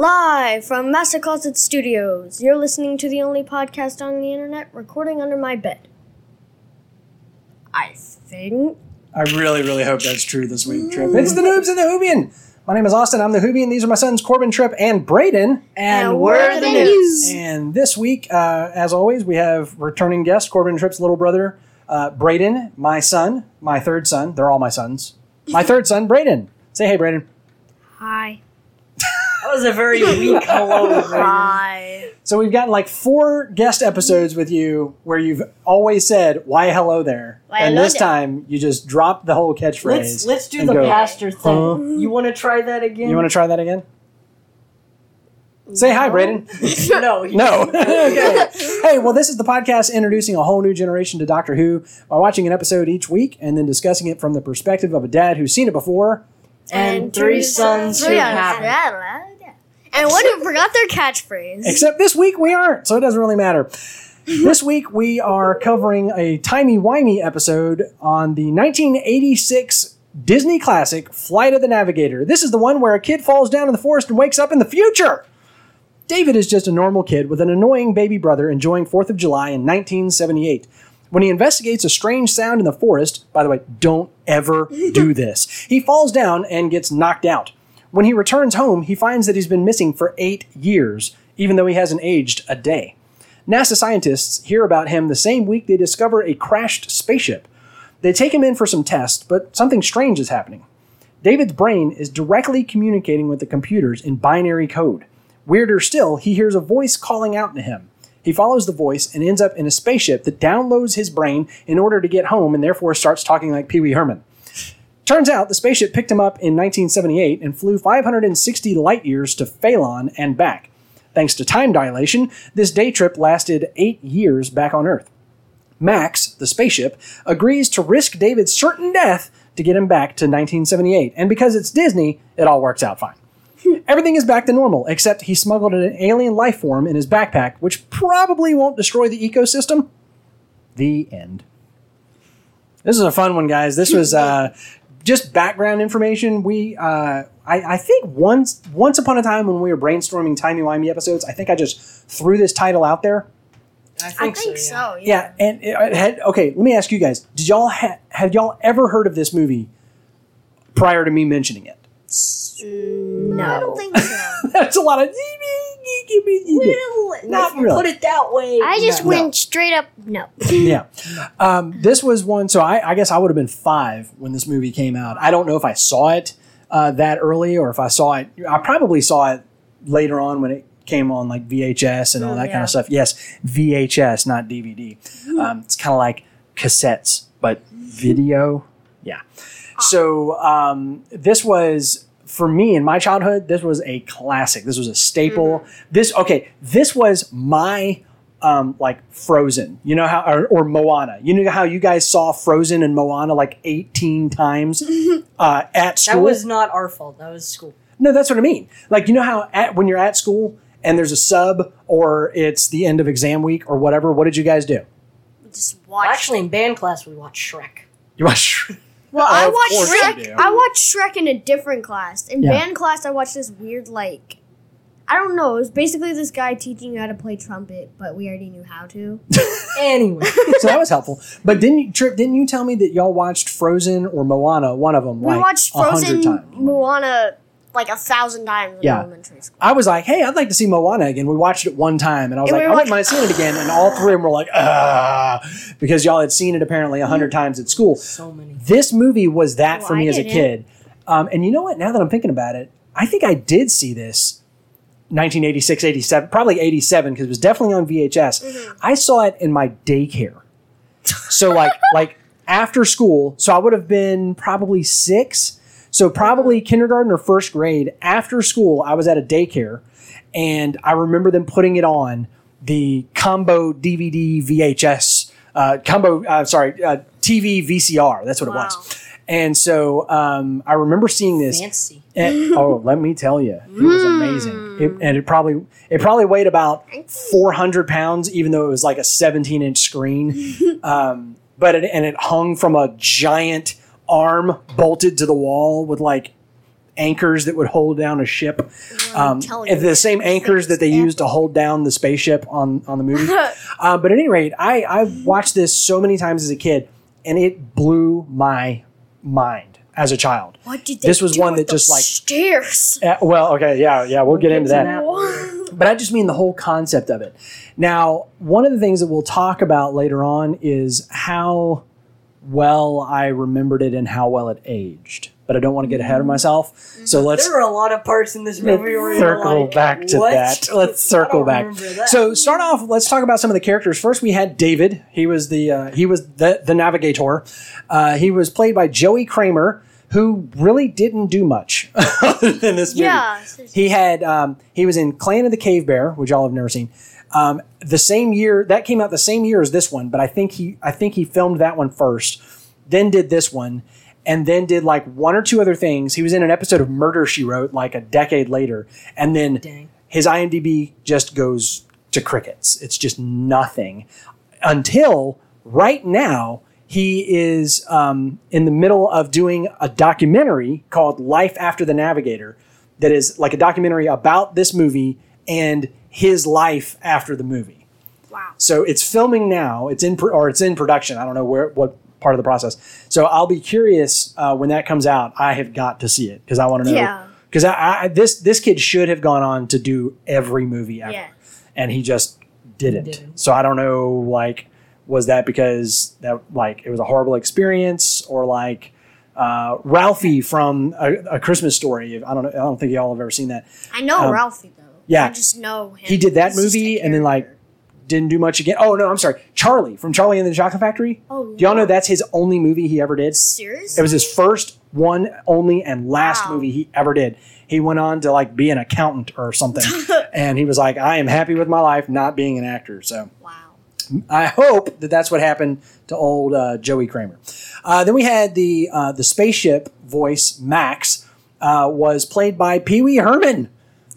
Live from Master Closet Studios, you're listening to the only podcast on the internet recording under my bed. I think. I really, really hope that's true this week, Trip. It's the Noobs and the Whovian. My name is Austin. I'm the Whovian. These are my sons, Corbin, Tripp, and Brayden. And we're the Noobs. And this week, as always, we have returning guests, Corbin and Tripp's little brother, Brayden, my son, my third son. They're all my sons. My third son, Brayden. Say hey, Brayden. Hi. That was a very weak hello. Hi. So we've gotten like 4 guest episodes with you where you've always said, why hello there? Why and hello this there. Time you just dropped the whole catchphrase. Let's do the go, pastor thing. You want to try that again? You want to try that again? Say hi, Brayden. No. Okay. Hey, well, this is the podcast introducing a whole new generation to Doctor Who by watching an episode each week and then discussing it from the perspective of a dad who's seen it before. And 3 sons who haven't. And what if forgot their catchphrase? Except this week we aren't, so it doesn't really matter. This week we are covering a timey-wimey episode on the 1986 Disney classic, Flight of the Navigator. This is the one where a kid falls down in the forest and wakes up in the future. David is just a normal kid with an annoying baby brother enjoying 4th of July in 1978. When he investigates a strange sound in the forest, by the way, don't ever do this, he falls down and gets knocked out. When he returns home, he finds that he's been missing for 8 years, even though he hasn't aged a day. NASA scientists hear about him the same week they discover a crashed spaceship. They take him in for some tests, but something strange is happening. David's brain is directly communicating with the computers in binary code. Weirder still, he hears a voice calling out to him. He follows the voice and ends up in a spaceship that downloads his brain in order to get home and therefore starts talking like Pee-wee Herman. Turns out the spaceship picked him up in 1978 and flew 560 light years to Phaelon and back. Thanks to time dilation, this day trip lasted 8 years back on Earth. Max, the spaceship, agrees to risk David's certain death to get him back to 1978. And because it's Disney, it all works out fine. Everything is back to normal, except he smuggled an alien life form in his backpack, which probably won't destroy the ecosystem. The end. This is a fun one, guys. This was just background information. We, I think once upon a time when we were brainstorming timey-wimey episodes, I think I just threw this title out there. I think so. Yeah. And it had, okay, let me ask you guys. Did y'all have y'all ever heard of this movie prior to me mentioning it? No, I don't think so. That's a lot of. Well, not really. Put it that way. I just went straight up. No. Yeah, this was one. So I guess I would have been 5 when this movie came out. I don't know if I saw it that early or if I saw it. I probably saw it later on when it came on like VHS and all that kind of stuff. Yes, VHS, not DVD. It's kind of like cassettes, but video. Yeah. So this was, for me in my childhood, this was a classic. This was a staple. Mm-hmm. This was my like Frozen, you know how, or Moana. You know how you guys saw Frozen and Moana like 18 times at school? That was not our fault. That was school. No, that's what I mean. Like, you know how when you're at school and there's a sub or it's the end of exam week or whatever, what did you guys do? Just watch. Well, actually, in band class, we watched Shrek. You watched Shrek? Well, I watched Shrek in a different class. In band class, I watched this weird, like, I don't know. It was basically this guy teaching you how to play trumpet, but we already knew how to. Anyway. So that was helpful. But didn't you tell me that y'all watched Frozen or Moana, one of them, like 100 times? We watched Frozen, Moana, like 1,000 times in elementary school. I was like, hey, I'd like to see Moana again. We watched it one time, and I was like, I wouldn't mind seeing it again. And all 3 of them were like, because y'all had seen it apparently 100 times at school. So many. This movie was that for me as a kid. And you know what? Now that I'm thinking about it, I think I did see this 1986, 87, probably 87, because it was definitely on VHS. Mm-hmm. I saw it in my daycare. So like after school, so I would have been probably 6. So probably kindergarten or first grade. After school, I was at a daycare, and I remember them putting it on the combo DVD VHS TV VCR. That's what it was. And so I remember seeing this. Fancy. And, let me tell you, it was amazing. It probably weighed about 400 pounds, even though it was like a 17-inch screen. But it hung from a giant arm bolted to the wall with like anchors that would hold down a ship. The same anchors that they used to hold down the spaceship on the movie. But at any rate, I watched this so many times as a kid, and it blew my mind as a child. What did they do with the stairs? We'll get into that. But I just mean the whole concept of it. Now, one of the things that we'll talk about later on is how well I remembered it and how well it aged. But I don't want to get ahead of myself. Mm-hmm. So there were a lot of parts in this movie where you circle back to that. Let's circle back. So start off, let's talk about some of the characters. First, we had David. He was the navigator. He was played by Joey Kramer, who really didn't do much in this movie. Yeah, he was in Clan of the Cave Bear, which y'all have never seen. The same year that came out, the same year as this one, but I think he filmed that one first, then did this one, and then did like one or two other things. He was in an episode of Murder, She Wrote like a decade later, and then his IMDb just goes to crickets. It's just nothing until right now. He is in the middle of doing a documentary called Life After the Navigator that is like a documentary about this movie and his life after the movie. Wow. So it's filming now. It's in production. I don't know what part of the process. So I'll be curious when that comes out. I have got to see it because I want to know. Yeah. Because this kid should have gone on to do every movie ever. Yeah. And he just didn't. So I don't know, was that because it was a horrible experience, or Ralphie from A Christmas Story? I don't think y'all have ever seen that. I know Ralphie though. Yeah, I just know him. He did that movie and then didn't do much again. Oh no, I'm sorry, Charlie from Charlie and the Chocolate Factory. Oh, do y'all know that's his only movie he ever did? Seriously, it was his first one, only, and last movie he ever did. He went on to be an accountant or something, and he was like, I am happy with my life not being an actor. So wow. I hope that's what happened to old Joey Kramer. Then we had the spaceship voice, Max, was played by Pee-wee Herman.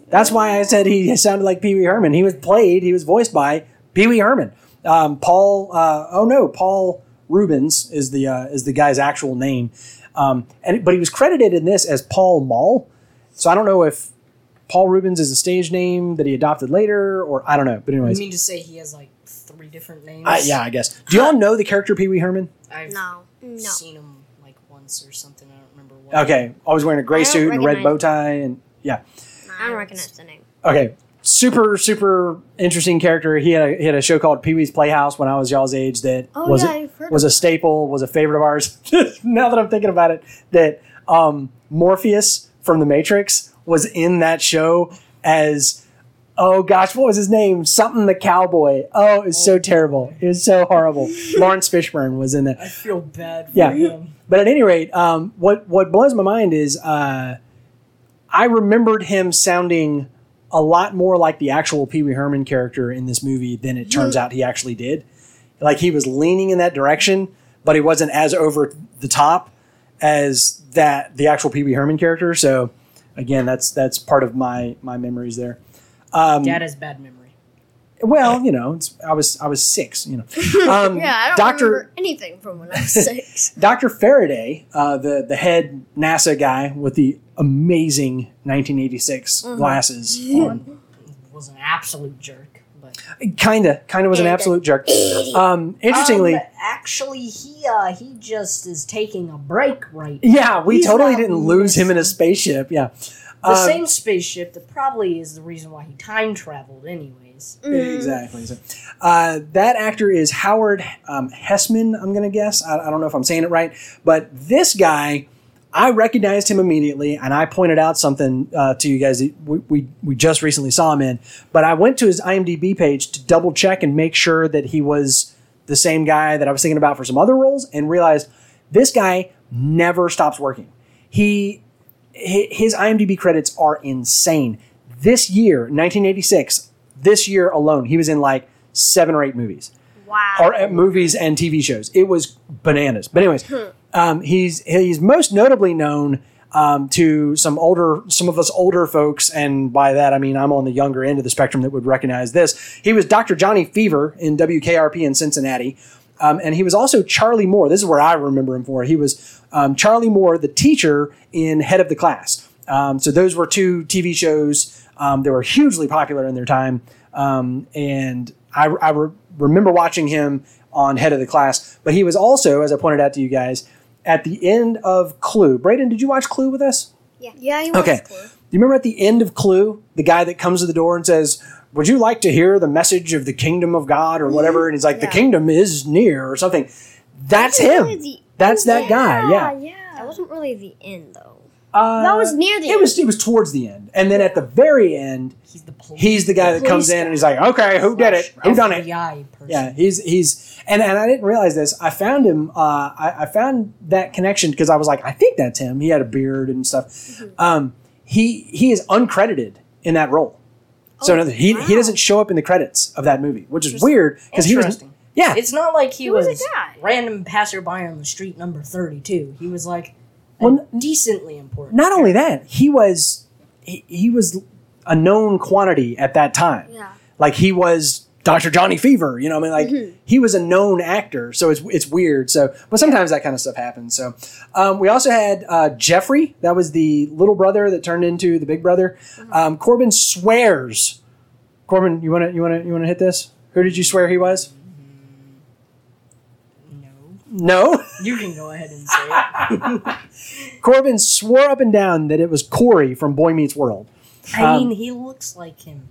That's why I said he sounded like Pee-wee Herman. He was voiced by Pee-wee Herman. Paul Rubens is the guy's actual name. But he was credited in this as Paul Mall. So I don't know if Paul Rubens is a stage name that he adopted later, or I don't know. But anyways. You mean to say he has three different names? I guess. Do y'all know the character Pee-wee Herman? I've seen him once or something. I don't remember what. Okay. Always wearing a gray suit and a red bow tie. I don't recognize the name. Okay. Super, super interesting character. He had a show called Pee-wee's Playhouse when I was y'all's age that was a staple, was a favorite of ours. Now that I'm thinking about it, that Morpheus from The Matrix was in that show as... Oh, gosh, what was his name? Something the Cowboy. Oh, it was so terrible. It was so horrible. Lawrence Fishburne was in it. I feel bad for him. But at any rate, what blows my mind is I remembered him sounding a lot more like the actual Pee-wee Herman character in this movie than it turns out he actually did. He was leaning in that direction, but he wasn't as over the top as the actual Pee-wee Herman character. So, again, that's part of my memories there. Dad has bad memory. Well, I was six. I don't remember anything from when I was six. Dr. Faraday, the head NASA guy with the amazing 1986 glasses on, was an absolute jerk. But kind of was an absolute jerk. Interestingly, actually, he just is taking a break right now. Yeah, we totally didn't lose him in a spaceship. Yeah. The same spaceship that probably is the reason why he time traveled anyways. Mm. Exactly. So, that actor is Howard Hessman, I'm going to guess. I don't know if I'm saying it right. But this guy, I recognized him immediately, and I pointed out something to you guys that we just recently saw him in. But I went to his IMDb page to double check and make sure that he was the same guy that I was thinking about for some other roles, and realized this guy never stops working. His IMDb credits are insane. This year, 1986, this year alone, he was in 7 or 8 movies. Wow. Or movies and TV shows. It was bananas. But anyways, he's most notably known to some of us older folks, and by that I mean I'm on the younger end of the spectrum that would recognize this. He was Dr. Johnny Fever in WKRP in Cincinnati. And he was also Charlie Moore. This is where I remember him for. He was Charlie Moore, the teacher in Head of the Class. So those were two TV shows that were hugely popular in their time. And I remember watching him on Head of the Class. But he was also, as I pointed out to you guys, at the end of Clue. Brayden, did you watch Clue with us? Yeah, I watched Clue. Do you remember at the end of Clue, the guy that comes to the door and says, would you like to hear the message of the kingdom of God or whatever? And he's like, the kingdom is near or something. That's him. That's that guy. Yeah. That wasn't really the end, though. That was near the end. It was towards the end. And then at the very end, he's the guy that comes in and he's like, okay, who did it? Who done it? Yeah, he's, and I didn't realize this. I found him, I found that connection because I was like, I think that's him. He had a beard and stuff. Mm-hmm. He is uncredited in that role. So he doesn't show up in the credits of that movie, which is weird because he was. Yeah, it's not like he was a random passerby on the street number 32. He was like decently important. Not only that, he was a known quantity at that time. Yeah, like he was Dr. Johnny Fever. You know, what I mean, like he was a known actor. So it's weird. So, but sometimes that kind of stuff happens. So, we also had Jeffrey. That was the little brother that turned into the big brother. Mm-hmm. Corbin swears. Corbin, you wanna hit this? Who did you swear he was? No. You can go ahead and say it. Corbin swore up and down that it was Corey from Boy Meets World. I mean, he looks like him.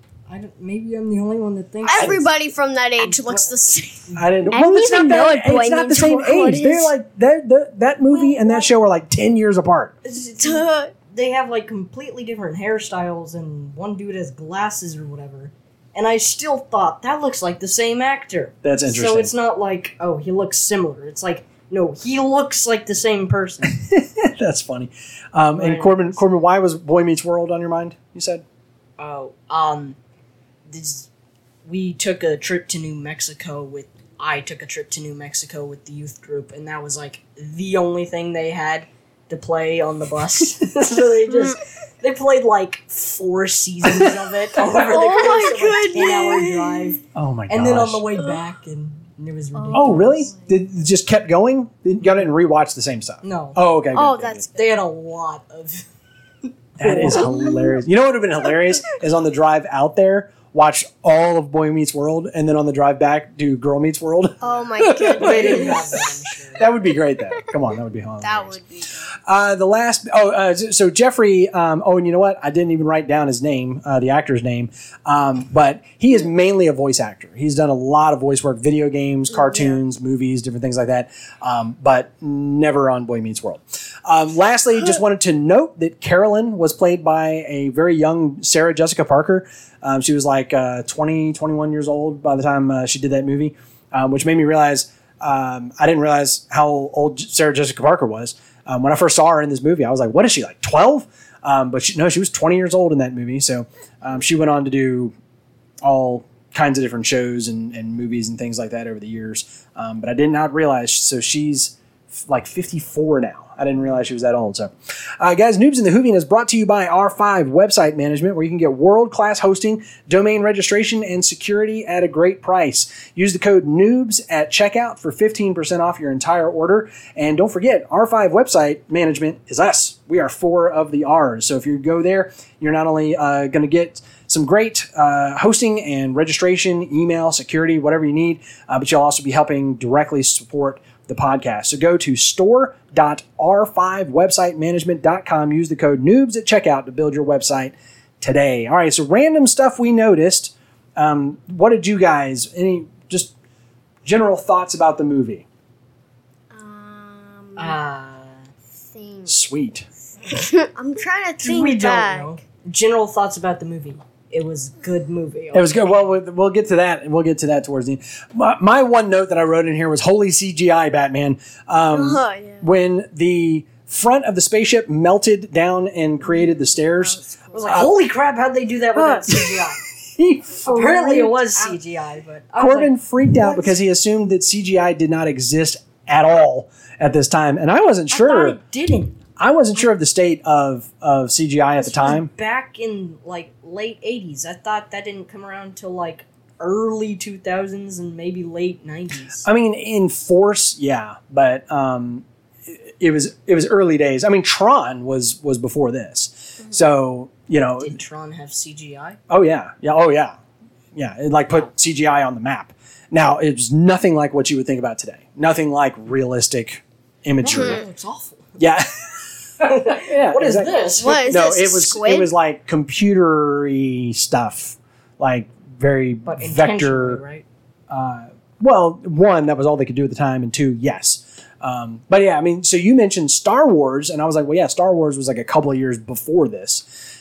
Maybe I'm the only one that thinks. Everybody from that age looks the same. I didn't. Well, it's not that. It's not the same age. They're like that movie and that show are like 10 years apart. They have like completely different hairstyles, and one dude has glasses or whatever. And I still thought, that looks like the same actor. That's interesting. So it's not like, oh, he looks similar. It's like, no, he looks like the same person. That's funny. And Corbin, why was Boy Meets World on your mind, you said? Oh, we took a trip to New Mexico with... I took a trip to New Mexico with the youth group, and that was like the only thing they had to play on the bus. So they just... They played like 4 seasons of it over the course of like 10-hour drive. Oh my gosh! And then on the way back, and it was ridiculous. Oh really? It just kept going? Y'all didn't rewatch the same stuff? No. Oh okay. Good. They had a lot of. That is hilarious. You know what would have been hilarious is on the drive out there, watch all of Boy Meets World, and then on the drive back do Girl Meets World. Oh my goodness. That would be great, though. Come on, that would be hilarious. That would be. The last. So Jeffrey. And you know what? I didn't even write down his name, the actor's name. But he is mainly a voice actor. He's done a lot of voice work, video games, cartoons, movies, different things like that. But never on Boy Meets World. Lastly, just wanted to note that Carolyn was played by a very young Sarah Jessica Parker. She was like 20, 21 years old by the time she did that movie, which made me realize I didn't realize how old Sarah Jessica Parker was. When I first saw her in this movie, I was like, what is she, like 12? But she was 20 years old in that movie. So she went on to do all kinds of different shows and movies and things like that over the years. But I did not realize, so she's like 54 now. I didn't realize she was that old. So, guys, Noobs in the Whovian is brought to you by R5 Website Management, where you can get world-class hosting, domain registration, and security at a great price. Use the code NOOBS at checkout for 15% off your entire order. And don't forget, R5 Website Management is us. We are 4 of the R's. So if you go there, you're not only going to get some great hosting and registration, email, security, whatever you need, but you'll also be helping directly support the podcast. So go to store.r5websitemanagement.com. Use the code NOOBS at checkout to build your website today. All right. So random stuff we noticed. What did you guys, any just general thoughts about the movie? Sweet. I'm trying to think don't know. General thoughts about the movie. It was a good movie. Okay. It was good. Well, we'll get to that. We'll get to that towards the end. My one note that I wrote in here was, holy CGI, Batman. When the front of the spaceship melted down and created the stairs. Cool. I was like, holy crap, how'd they do that without CGI? Apparently it was CGI. But Corbin freaked out because he assumed that CGI did not exist at all at this time. And I wasn't sure. I thought it didn't. I wasn't sure of the state of CGI at the time. Back in like late 80s, I thought that didn't come around till like early 2000s and maybe late 90s. I mean, in force, yeah, but it was early days. I mean, Tron was before this. Mm-hmm. So, you know, did Tron have CGI? Oh yeah. Yeah. Oh yeah. Yeah. It like put CGI on the map. Now it was nothing like what you would think about today. Nothing like realistic imagery. No, it's awful. Yeah. Yeah. What is exactly. this? What is this? It was squid? It was like computery stuff. Like very vector. Right? Well, one, that was all they could do at the time, and two, yes. But yeah, I mean, so you mentioned Star Wars, and I was like, well, yeah, Star Wars was like a couple of years before this.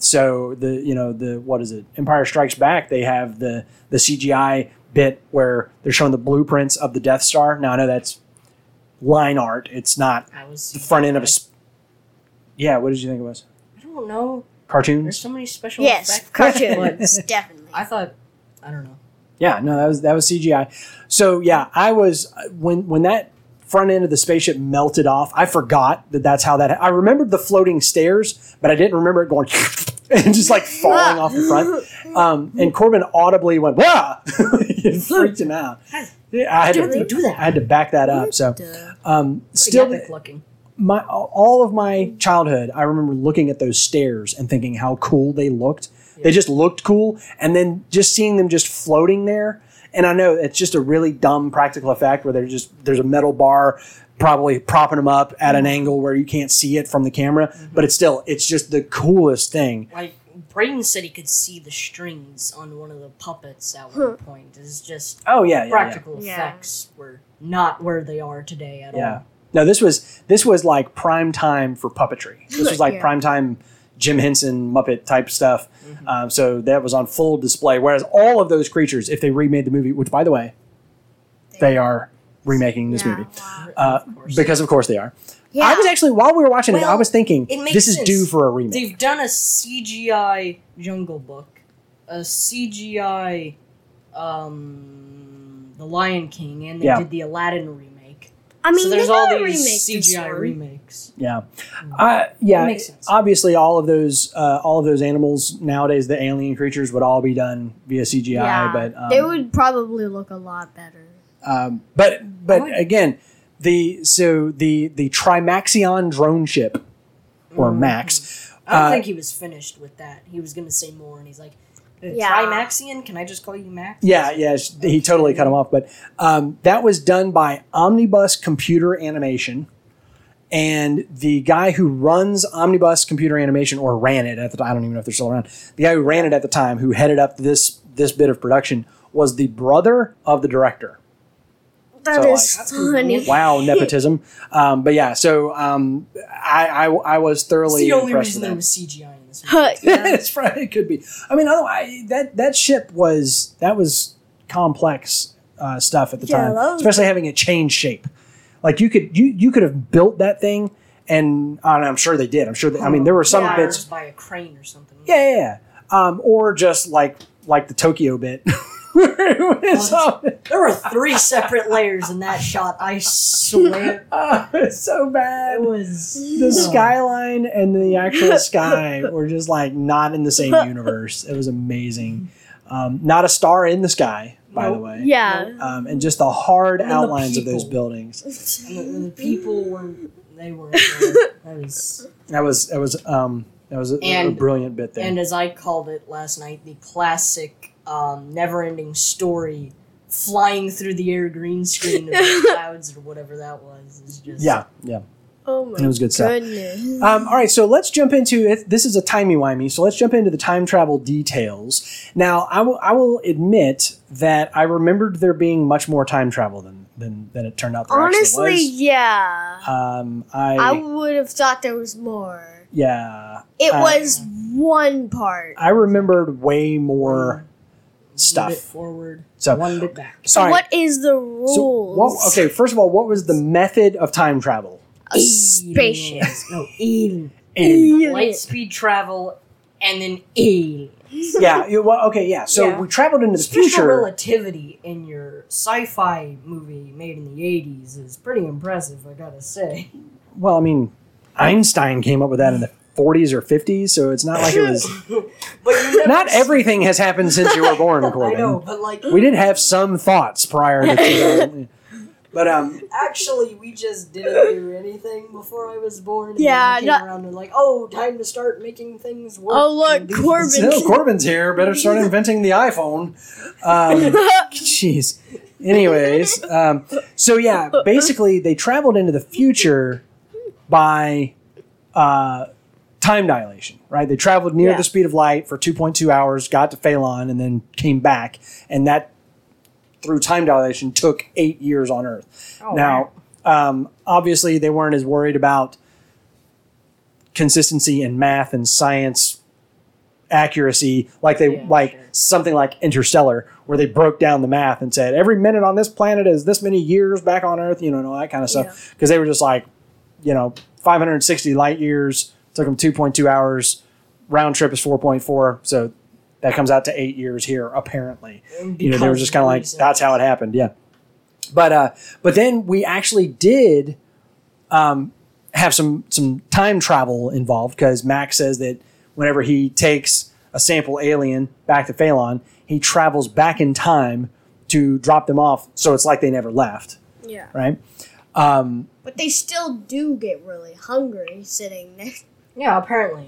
So the what is it? Empire Strikes Back. They have the CGI bit where they're showing the blueprints of the Death Star. Now I know that's line art. It's not the front end of a. Yeah, what did you think it was? I don't know. Cartoons. There's so many special effects. Cartoons. Definitely. I thought. I don't know. Yeah, no, that was CGI. So yeah, I was when that front end of the spaceship melted off. I forgot that's how that. I remembered the floating stairs, but I didn't remember it going and just like falling off the front. And Corbin audibly went, "Wah!" It freaked him out. I had to back that up. So, still looking. All of my childhood, I remember looking at those stairs and thinking how cool they looked. Yeah. They just looked cool, and then just seeing them just floating there. And I know it's just a really dumb practical effect where there's a metal bar probably propping them up at an angle where you can't see it from the camera, but it's just the coolest thing. Like Brayden said, he could see the strings on one of the puppets at one point. It's just practical effects were not where they are today at all. No, this was like prime time for puppetry. This was like prime time Jim Henson Muppet type stuff. Mm-hmm. So that was on full display. Whereas all of those creatures, if they remade the movie, which by the way, they are remaking this movie. Because of course they are. Yeah. I was actually, while we were watching it, I was thinking, this is due for a remake. They've done a CGI Jungle Book, a CGI The Lion King, and they did the Aladdin remake. I mean, so there's all these CGI remakes. Yeah, yeah. It makes sense. Obviously, all of those animals nowadays, the alien creatures would all be done via CGI. Yeah, but they would probably look a lot better. But again, the Trimaxion drone ship, or Max. I don't think he was finished with that. He was going to say more, and he's like. Trimaxion? Can I just call you Max? Yeah. He totally cut him off. But that was done by Omnibus Computer Animation. And the guy who runs Omnibus Computer Animation, or ran it at the time, I don't even know if they're still around. The guy who ran it at the time, who headed up this bit of production, was the brother of the director. That's funny. Wow, nepotism. But yeah, so I was thoroughly impressed with that. It's the only reason there was CGI. It could be. I mean, otherwise that ship was complex stuff at the time, especially having it change shape. Like you could have built that thing, and I'm sure they did. I'm sure. I mean, there were some bits just by a crane or something. Yeah. Or just like the Tokyo bit. There were 3 separate layers in that shot, I swear. Oh, it was so bad. It was the skyline and the actual sky were just like not in the same universe. It was amazing. Not a star in the sky, by the way. Yeah. And just the hard outlines of those buildings. And the people were that was a brilliant bit there. And as I called it last night, the classic never-ending story, flying through the air, green screen of the clouds or whatever that was. It's just oh my goodness. All right, so let's jump into it. This is a timey-wimey, so let's jump into the time travel details. Now, I will admit that I remembered there being much more time travel than it turned out there actually was. Honestly, yeah. I would have thought there was more. Yeah. It was one part. I remembered way more stuff. One bit forward, one bit back. So what is the rules? First of all, what was the method of time travel? A spaceship. No, alien. Light speed travel, and then aliens. We traveled into the future. Special relativity in your sci-fi movie made in the 80s is pretty impressive, I gotta say. Well, I mean, Einstein came up with that in the 40s or 50s, so it's not like it was. But not everything has happened since you were born, Corbin. I know, but like we did have some thoughts prior to. But actually, we just didn't do anything before I was born. And yeah, then we came around and like, oh, time to start making things work. Oh look, Corbin! Still, Corbin's here. Better start inventing the iPhone. Jeez. Anyways, so yeah, basically they traveled into the future by time dilation, right? They traveled near the speed of light for 2.2 hours, got to Phaelon, and then came back, and that, through time dilation, took 8 years on Earth. Oh, now, obviously, they weren't as worried about consistency in math and science accuracy like they something like Interstellar, where they broke down the math and said every minute on this planet is this many years back on Earth, you know, and all that kind of stuff. Because they were just like, you know, 560 light years took them 2.2 hours. Round trip is 4.4, so that comes out to 8 years here, apparently. You know, they were just kind of like, that's how it happened, yeah. But then we actually did have some time travel involved, because Max says that whenever he takes a sample alien back to Phaelon, he travels back in time to drop them off, so it's like they never left. Yeah. Right? But they still do get really hungry sitting there. Yeah, apparently.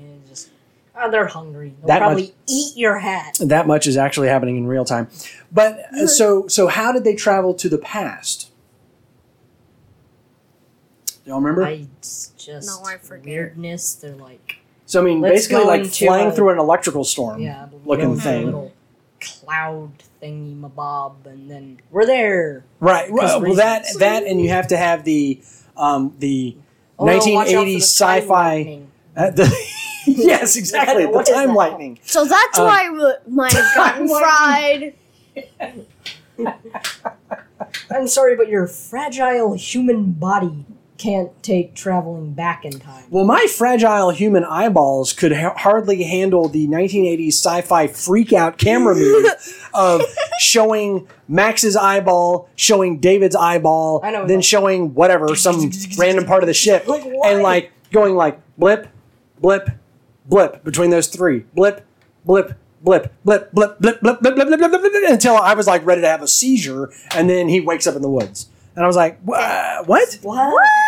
They're hungry. They'll eat your hat. That much is actually happening in real time. But so how did they travel to the past? Y'all remember? I forget. Weirdness. They're like... So, I mean, basically like flying through an electrical storm looking thing. Little cloud thingy mabob, and then we're there. Right. Well, that, and you have to have the 1980s sci-fi... Yes, exactly. The time lightning. So that's why mine got fried. I'm sorry, but your fragile human body can't take traveling back in time. Well, my fragile human eyeballs could hardly handle the 1980s sci-fi freak-out camera move of showing Max's eyeball, showing David's eyeball, then showing whatever, some random part of the ship, and like going like blip, blip, blip between those three. Blip, blip, blip, blip, blip, blip, blip, blip, blip, blip, blip, blip, until I was like ready to have a seizure, and then he wakes up in the woods. And I was like, what?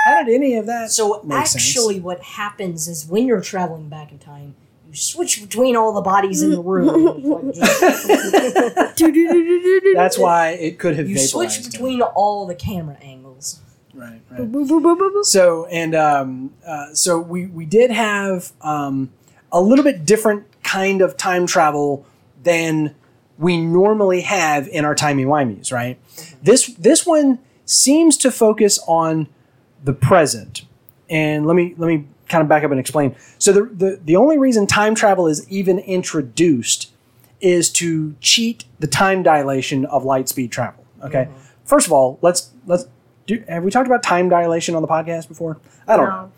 How did any of that make sense? What happens is when you're traveling back in time, you switch between all the bodies in the room. That's why it could have vaporized. You switch between all the camera angles. Right. So, and so we did have a little bit different kind of time travel than we normally have in our timey-wimeys, right? Mm-hmm. This one seems to focus on the present. And let me kind of back up and explain. So the only reason time travel is even introduced is to cheat the time dilation of light speed travel, okay? Mm-hmm. First of all, let's have we talked about time dilation on the podcast before? I don't know.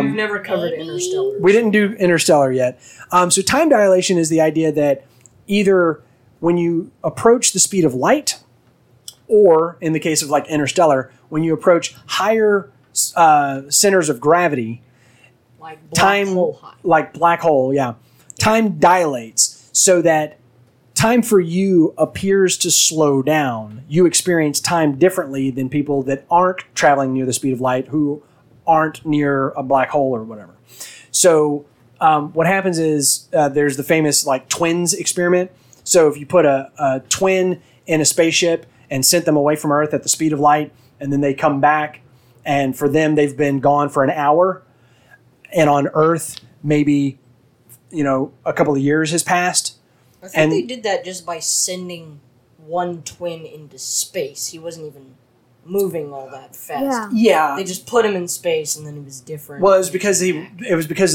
We've never covered Interstellar. We didn't do Interstellar yet. So time dilation is the idea that either when you approach the speed of light, or in the case of like Interstellar, when you approach higher centers of gravity, like black hole, yeah, time dilates so that time for you appears to slow down. You experience time differently than people that aren't traveling near the speed of light, who aren't near a black hole or whatever. So what happens is there's the famous like twins experiment. So if you put a twin in a spaceship and sent them away from Earth at the speed of light, and then they come back, and for them they've been gone for an hour, and on Earth maybe, you know, a couple of years has passed. I think they did that just by sending one twin into space. He wasn't even moving all that fast. Yeah. They just put him in space, and then he was different. Well, it was because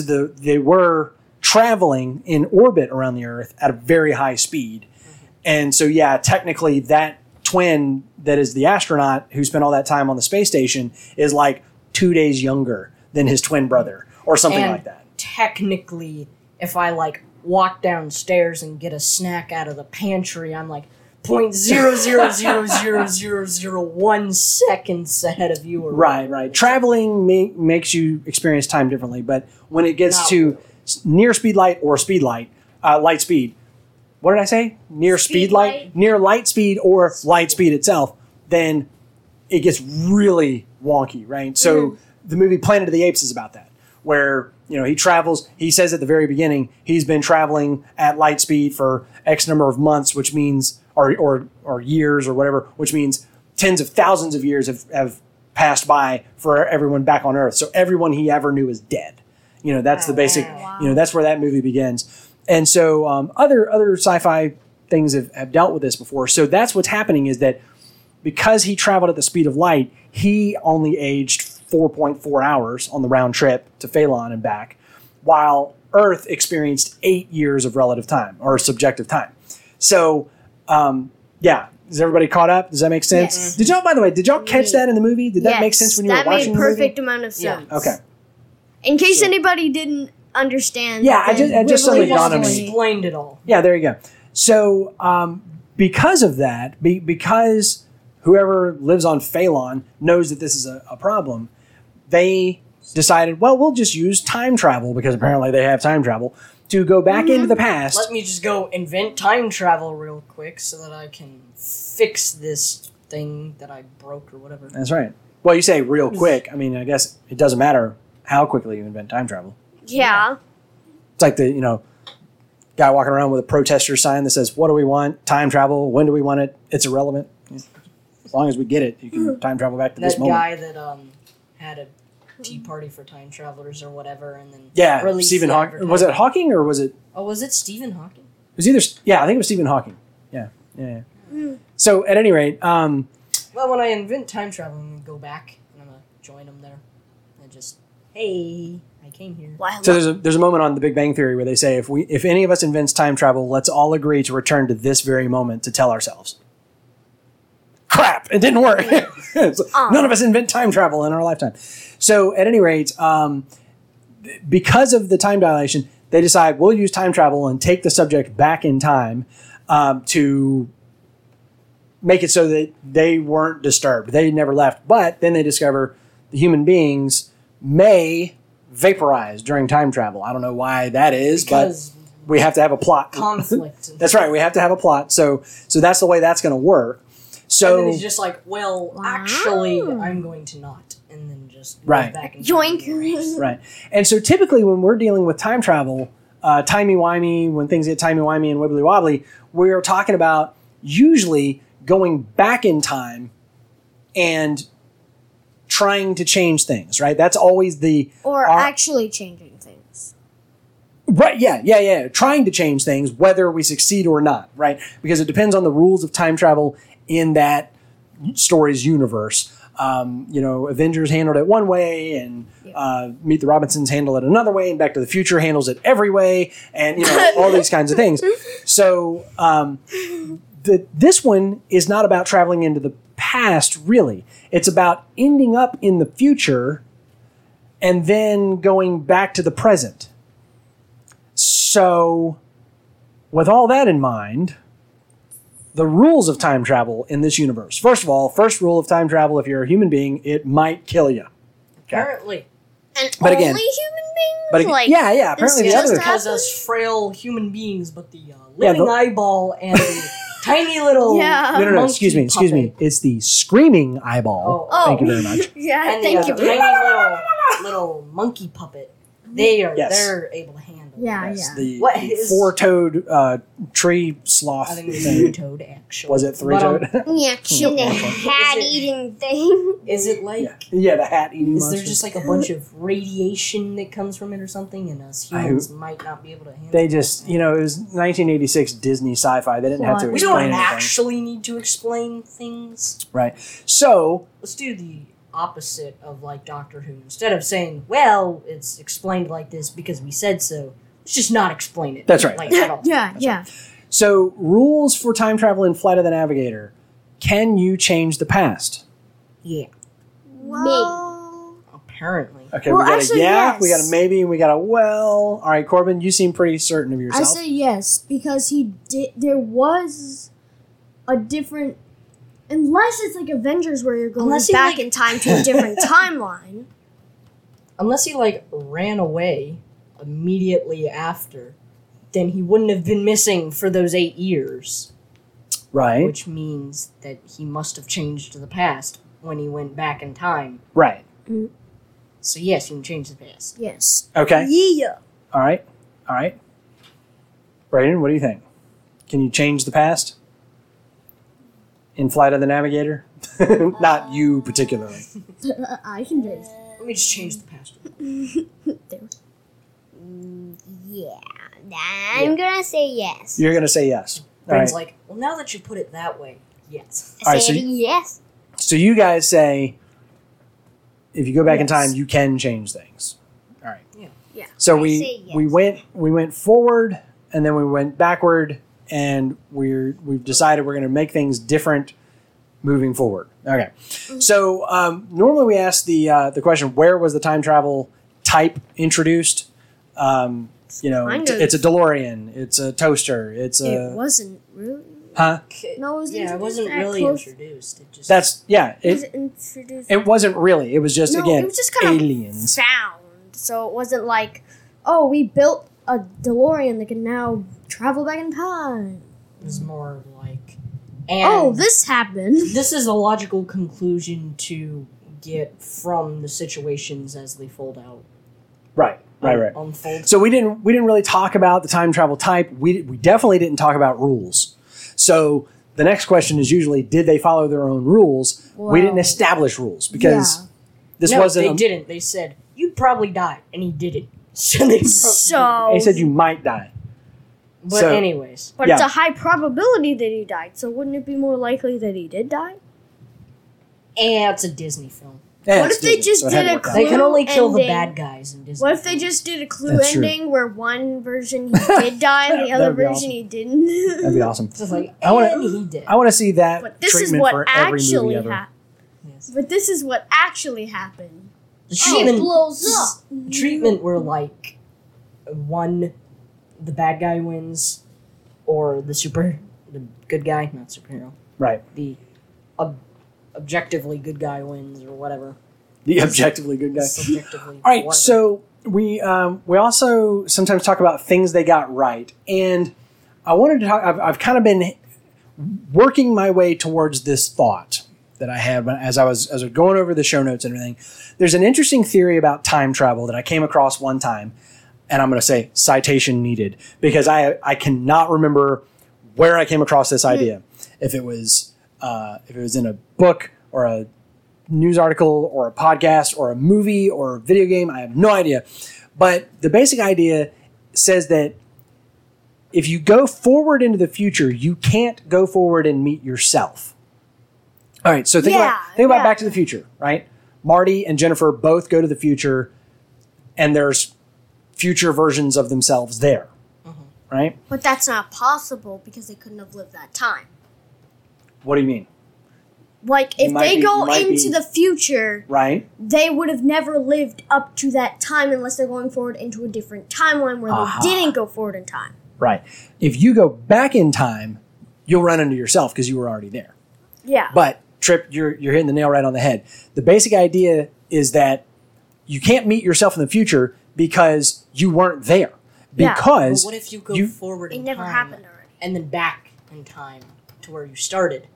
they were traveling in orbit around the Earth at a very high speed. Mm-hmm. And so, yeah, technically that twin that is the astronaut who spent all that time on the space station is like 2 days younger than his twin brother or something like that. Technically, if I like walk downstairs and get a snack out of the pantry, I'm like 0.00000001 seconds ahead of you. Or right. Traveling makes you experience time differently, but when it gets to near speed light or speed light, light speed. What did I say? Near speed light? Near light speed or light speed itself, then it gets really wonky, right? So the movie Planet of the Apes is about that, where, you know, he travels. He says at the very beginning, he's been traveling at light speed for X number of months, which means, or years or whatever, which means tens of thousands of years have passed by for everyone back on Earth. So everyone he ever knew is dead. You know, that's the basic, you know, that's where that movie begins. And so other sci-fi things have dealt with this before. So that's what's happening, is that because he traveled at the speed of light, he only aged 4.4 hours on the round trip to Phaelon and back, while Earth experienced 8 years of relative time or subjective time. So, yeah. Is everybody caught up? Does that make sense? Yes. Did y'all, by the way, catch that in the movie? Did that make sense when you were watching the movie? That made perfect amount of sense. Yeah. Okay. In case anybody didn't understand. Yeah, I just suddenly dawned on me. Explained it all. Yeah, there you go. So, because of that, because whoever lives on Phaelon knows that this is a problem, they decided, well, we'll just use time travel, because apparently they have time travel, to go back into the past. Let me just go invent time travel real quick so that I can fix this thing that I broke or whatever. That's right. Well, you say real quick. I mean, I guess it doesn't matter how quickly you invent time travel. Yeah. It's like the, you know, guy walking around with a protester sign that says, what do we want? Time travel. When do we want it? It's irrelevant. As long as we get it, you can time travel back to this moment. That guy that had a tea party for time travelers or whatever, and then Stephen Hawking. Was it Hawking or was it? Oh, was it Stephen Hawking? It was either. Yeah, I think it was Stephen Hawking. Yeah. Mm. So at any rate, well, when I invent time travel, I'm gonna go back and I'm gonna join them there, and just I came here. Wow. So there's a moment on The Big Bang Theory where they say if any of us invents time travel, let's all agree to return to this very moment to tell ourselves. Crap, it didn't work. None of us invent time travel in our lifetime. So at any rate, because of the time dilation, they decide we'll use time travel and take the subject back in time to make it so that they weren't disturbed. They never left. But then they discover the human beings may vaporize during time travel. I don't know why that is, but we have to have a plot. Conflict. That's right. We have to have a plot. So that's the way that's going to work. So, and then he's just like, well, actually, I'm going to not. And then just goes back and joink. Right. And so typically when we're dealing with time travel, timey-wimey, when things get timey-wimey and wibbly-wobbly, we're talking about usually going back in time and trying to change things, right? That's always the... Or actually changing things. Right, yeah. Trying to change things, whether we succeed or not, right? Because it depends on the rules of time travel in that story's universe. You know, Avengers handled it one way, and Meet the Robinsons handled it another way, and Back to the Future handles it every way, and, you know, all these kinds of things. So this one is not about traveling into the past, really. It's about ending up in the future and then going back to the present. So with all that in mind... The rules of time travel in this universe. First of all, first rule of time travel, if you're a human being, it might kill you. Okay. Apparently. And but only human beings? But like, yeah. Apparently the other... Because us frail human beings, but the living eyeball and the tiny little... Yeah. No, excuse me. It's the screaming eyeball. Oh. Thank you very much. Yeah, and thank you. And the tiny little monkey puppet. They're able to handle. Yeah. The four-toed tree sloth. I think it was three-toed, actually. Was it three-toed? Yeah, the hat-eating thing. Is it like... Yeah, the hat-eating monster. Is there just like a bunch of radiation that comes from it or something, and us humans might not be able to handle it? They just, you know, it was 1986 Disney sci-fi. They didn't have to explain anything. We don't actually need to explain things. Right. So... Let's do the... opposite of like Doctor Who. Instead of saying, well, it's explained like this because we said so, let's just not explain it. That's right. Like, yeah. Right. So, rules for time travel in Flight of the Navigator. Can you change the past? Yeah. Well, maybe. Apparently. Okay, well, we got a yes. We got a maybe, and we got a well. All right, Corbin, you seem pretty certain of yourself. I say yes, because he did. There was a different... Unless it's like Avengers where you're going back in time to a different timeline. Unless he like ran away immediately after, then he wouldn't have been missing for those 8 years. Right. Which means that he must have changed the past. when he went back in time. Right. Mm-hmm. So yes, you can change the past. Yes. Okay. Yeah. All right. Brayden, what do you think? Can you change the past? In Flight of the Navigator? Not you particularly. I can do it. Let me just change the past. Yeah. I'm going to say yes. You're going to say yes. Brayden's right. Well, now that you put it that way, yes. Yes. So you guys say, if you go back in time, you can change things. All right. Yeah. So we went forward, and then we went backward, and we've decided we're going to make things different moving forward. Okay. So normally we ask the question, where was the time travel type introduced? It's a DeLorean. It's a toaster. It wasn't really. Huh? No, it wasn't really introduced. It wasn't really. It was just, again, aliens. It was just kind of sound. So it wasn't like, oh, we built a DeLorean that can now travel back in time. It was more like, this happened. This is a logical conclusion to get from the situations as they fold out. Right. Unfold. So we didn't really talk about the time travel type. We definitely didn't talk about rules. So the next question is usually, did they follow their own rules? Wow. We didn't establish rules because wasn't. No, they didn't. They said, you probably die. And he didn't. So they said you might die. But anyways. But it's a high probability that he died. So wouldn't it be more likely that he did die? And it's a Disney film. Yeah, what if Disney, they just did a Clue ending? They can only kill the bad guys in Disney. What if they just did a Clue ending where one version he did die and the other version he didn't? That'd be awesome. Just like, I want to see that treatment for every movie ever. But this is what actually happened. The treatment blows up. Treatment where, like, one, the bad guy wins, or the good guy, not superhero. Right. The objectively good guy wins or whatever. The objectively good guy. Subjectively. All right, whatever. So we also sometimes talk about things they got right. And I wanted to talk, I've kind of been working my way towards this thought that I had as I was going over the show notes and everything. There's an interesting theory about time travel that I came across one time, and I'm going to say citation needed because I cannot remember where I came across this idea. If it was in a book or a news article or a podcast or a movie or a video game, I have no idea. But the basic idea says that if you go forward into the future, you can't go forward and meet yourself. All right, so think about Back to the Future, right? Marty and Jennifer both go to the future, and there's future versions of themselves there, right? But that's not possible because they couldn't have lived that time. What do you mean? Like, if they go into the future, right? They would have never lived up to that time unless they're going forward into a different timeline where they didn't go forward in time. Right. If you go back in time, you'll run into yourself because you were already there. Yeah. But, Trip, you're hitting the nail right on the head. The basic idea is that you can't meet yourself in the future because you weren't there. Because what if you go forward in time? It never happened already. And then back in time to where you started,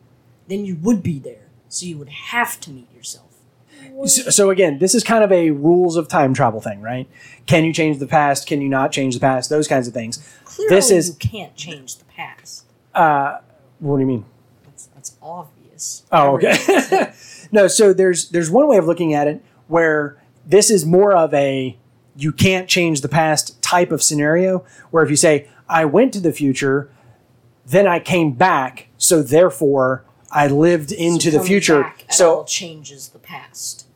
then you would be there. So you would have to meet yourself. So again, this is kind of a rules of time travel thing, right? Can you change the past? Can you not change the past? Those kinds of things. Clearly you can't change the past. What do you mean? That's obvious. Oh, okay. No, so there's one way of looking at it where this is more of a you can't change the past type of scenario, where if you say, I went to the future, then I came back, so therefore I lived into the future. So it all changes the past.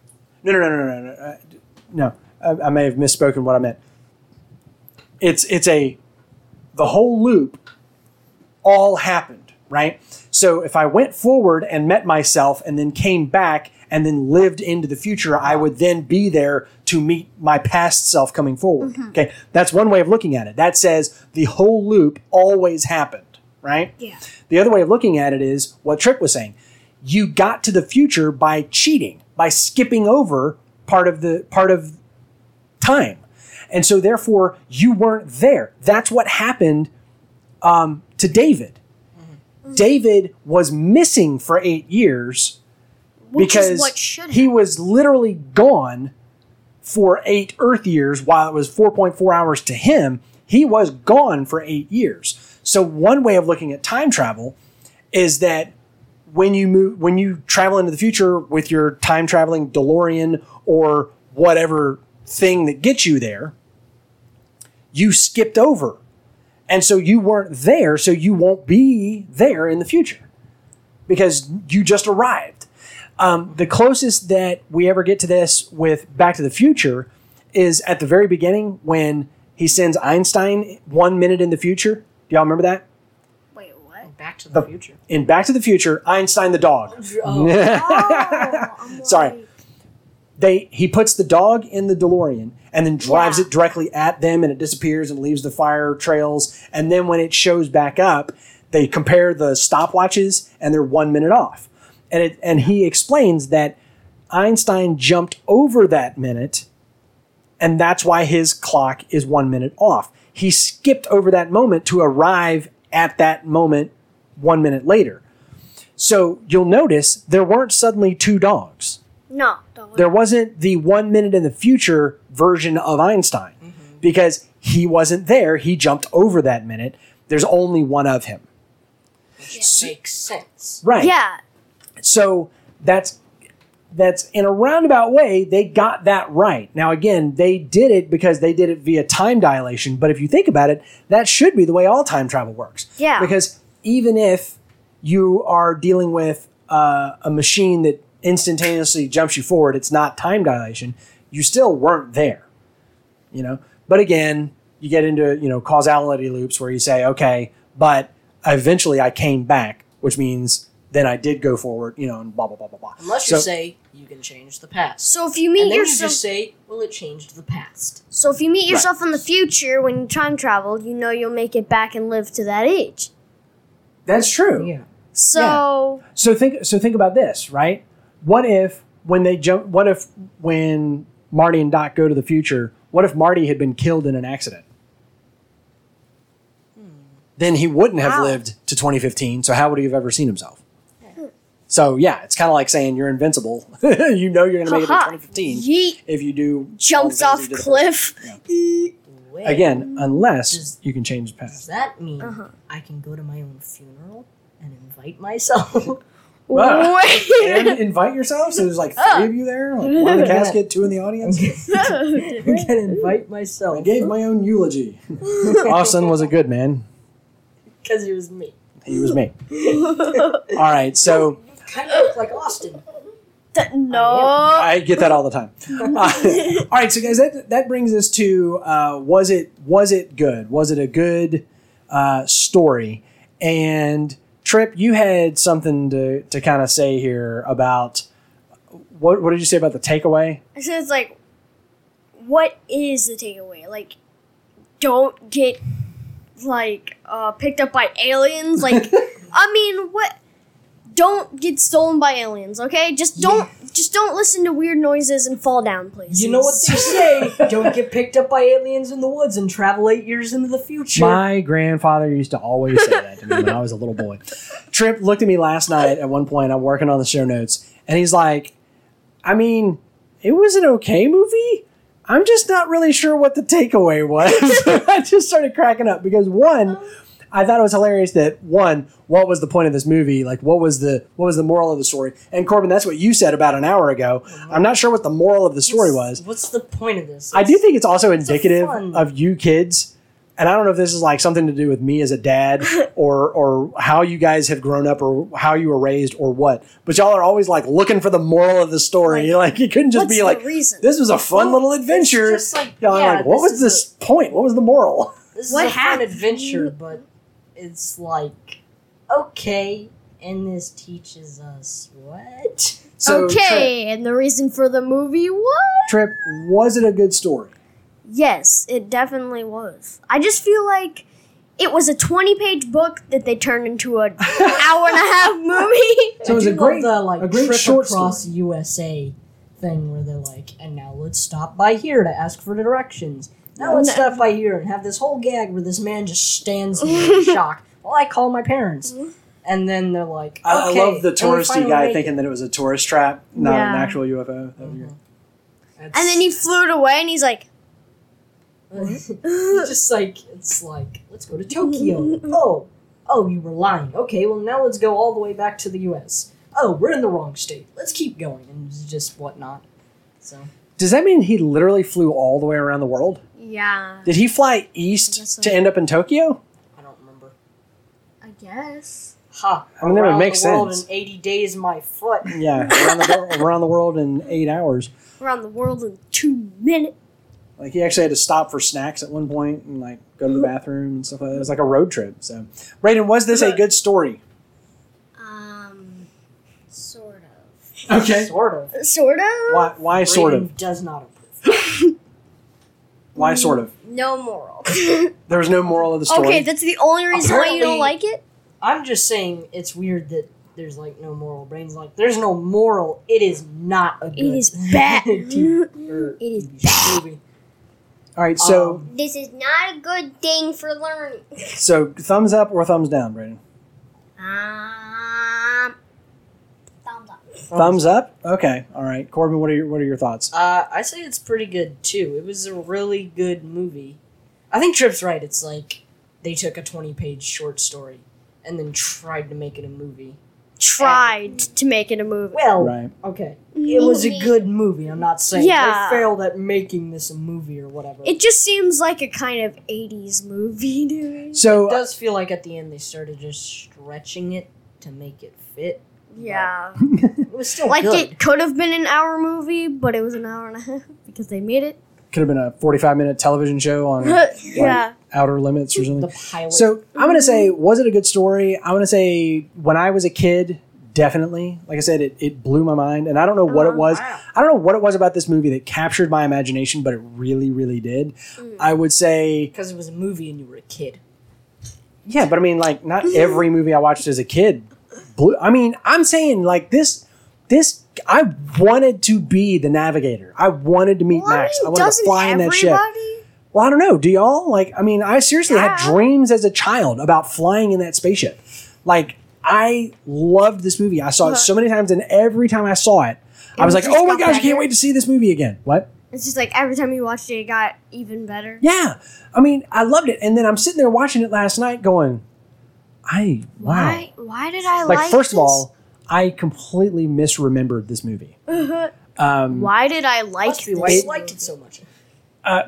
No. I may have misspoken what I meant. The whole loop all happened, right? So if I went forward and met myself and then came back and then lived into the future, I would then be there to meet my past self coming forward. Mm-hmm. Okay, that's one way of looking at it. That says the whole loop always happened. Right? Yeah. The other way of looking at it is what Tripp was saying. You got to the future by cheating, by skipping over part of time. And so therefore you weren't there. That's what happened to David. Mm-hmm. David was missing for 8 years Because he was literally gone for 8 Earth years, while it was 4.4 hours to him. He was gone for 8 years. So one way of looking at time travel is that when you travel into the future with your time traveling DeLorean or whatever thing that gets you there, you skipped over. And so you weren't there, so you won't be there in the future because you just arrived. The closest that we ever get to this with Back to the Future is at the very beginning when he sends Einstein 1 minute in the future. Do y'all remember that? Wait, what? Back to the Future. In Back to the Future, Einstein the dog. Oh, sorry. He puts the dog in the DeLorean and then drives it directly at them, and it disappears and leaves the fire trails. And then when it shows back up, they compare the stopwatches and they're 1 minute off. And he explains that Einstein jumped over that minute, and that's why his clock is 1 minute off. He skipped over that moment to arrive at that moment 1 minute later. So you'll notice there weren't suddenly two dogs. No. There wasn't the 1 minute in the future version of Einstein because he wasn't there. He jumped over that minute. There's only one of him. Yeah, so, makes sense. Right. Yeah. So that's in a roundabout way, they got that right. Now, again, they did it because they did it via time dilation. But if you think about it, that should be the way all time travel works. Yeah. Because even if you are dealing with a machine that instantaneously jumps you forward, it's not time dilation, you still weren't there, you know? But again, you get into, you know, causality loops where you say, okay, but eventually I came back, which means then I did go forward, you know, and blah, blah, blah, blah, blah. Unless you say you can change the past. So if you meet yourself... you just say, well, it changed the past. So if you meet yourself in the future when you time travel, you know you'll make it back and live to that age. That's true. Yeah. So... yeah. So think about this, right? What if when Marty and Doc go to the future, what if Marty had been killed in an accident? Then he wouldn't have lived to 2015, so how would he have ever seen himself? Yeah. So, yeah, it's kind of like saying you're invincible. You know you're going to make it to 2015 if you do... jumps off cliff. Yeah. Again, unless you can change the past. Does that mean I can go to my own funeral and invite myself? Wow. And invite yourself? So there's like three of you there? Like one in the casket, two in the audience? I can invite myself. I gave my own eulogy. Austin was a good man. Because he was me. He was me. All right, so... you kind of look like Austin. No. I get that all the time. All right, so guys, that brings us to was it good? Was it a good story? And... Trip, you had something to kind of say here about what did you say about the takeaway? I said it's like, what is the takeaway? Like, don't get like picked up by aliens. Like, I mean, what? Don't get stolen by aliens, okay? Just don't listen to weird noises and fall down, please. You know what they say? Don't get picked up by aliens in the woods and travel 8 years into the future. My grandfather used to always say that to me when I was a little boy. Tripp looked at me last night at one point. I'm working on the show notes. And he's like, I mean, it was an okay movie. I'm just not really sure what the takeaway was. I just started cracking up because one... I thought it was hilarious that what was the point of this movie? Like, what was the moral of the story? And Corbin, that's what you said about an hour ago. I'm not sure what the moral of the story was. What's the point of this? I do think it's also indicative of you kids, and I don't know if this is like something to do with me as a dad or how you guys have grown up or how you were raised or what. But y'all are always like looking for the moral of the story. Like you couldn't just be like, reason? This was a fun little adventure. Just like, y'all are like, what was this point? What was the moral? This is a fun adventure, but. It's like, okay, and this teaches us what? So okay, Trip, and the reason for the movie was? Trip, was it a good story? Yes, it definitely was. I just feel like it was a 20-page book that they turned into an hour-and-a-half movie. So it was a great short across story. USA thing where they're like, and now let's stop by here to ask for directions. Now let's stop by here and have this whole gag where this man just stands in shock while I call my parents. And then they're like, okay. I love the touristy guy thinking that it was a tourist trap, not an actual UFO. Mm-hmm. And then he flew it away, and he's like... just like, it's like, let's go to Tokyo. Oh, you were lying. Okay, well, now let's go all the way back to the U.S. Oh, we're in the wrong state. Let's keep going, and just whatnot. So... Does that mean he literally flew all the way around the world? Yeah. Did he fly east to end up in Tokyo? I don't remember. I guess. Ha. I mean, that would make sense. Around the world in 80 days, my foot. Yeah. Around the world in 8 hours. Around the world in 2 minutes. Like, he actually had to stop for snacks at one point and, like, go to the bathroom and stuff like that. It was like a road trip. So, Brayden, was this a good story? Sort of. Okay. Sort of. Why Brayden sort of? Does not approve. Why sort of? No moral. There was no moral of the story. Okay, that's the only reason why you don't like it? I'm just saying it's weird that there's, like, no moral. Brayden's like, there's no moral. It is not a good. It is bad. It is bad. Baby. All right, so... this is not a good thing for learning. So, thumbs up or thumbs down, Brayden? Thumbs up. Thumbs up? Okay, all right. Corbin, what are your thoughts? I say it's pretty good, too. It was a really good movie. I think Tripp's right. It's like they took a 20-page short story and then tried to make it a movie. Well, right. Okay. It was a good movie. I'm not saying they failed at making this a movie or whatever. It just seems like a kind of 80s movie to me. So, it does feel like at the end they started just stretching it to make it fit. Yeah. It was still like good. It could have been an hour movie, but it was an hour and a half because they made it. Could have been a 45-minute television show on like, Outer Limits or something. The pilot. So I'm going to say, was it a good story? I'm going to say, when I was a kid, definitely. Like I said, it blew my mind. And I don't know what it was. Wow. I don't know what it was about this movie that captured my imagination, but it really, really did. Mm. I would say... Because it was a movie and you were a kid. Yeah, but I mean, like, not every movie I watched as a kid blew... I mean, I'm saying, like, this I wanted to be the navigator. I wanted to meet Max. I wanted to fly in that ship. Well, I don't know. Do y'all? Like, I mean, I seriously had dreams as a child about flying in that spaceship. Like, I loved this movie. I saw it so many times, and every time I saw it, I was like, oh my gosh, I can't wait to see this movie again. What? It's just like every time you watched it, it got even better. Yeah. I mean, I loved it. And then I'm sitting there watching it last night going, Why did I like this? Like, first of all, I completely misremembered this movie. Uh-huh. Why did I like this? Why you liked it so much? I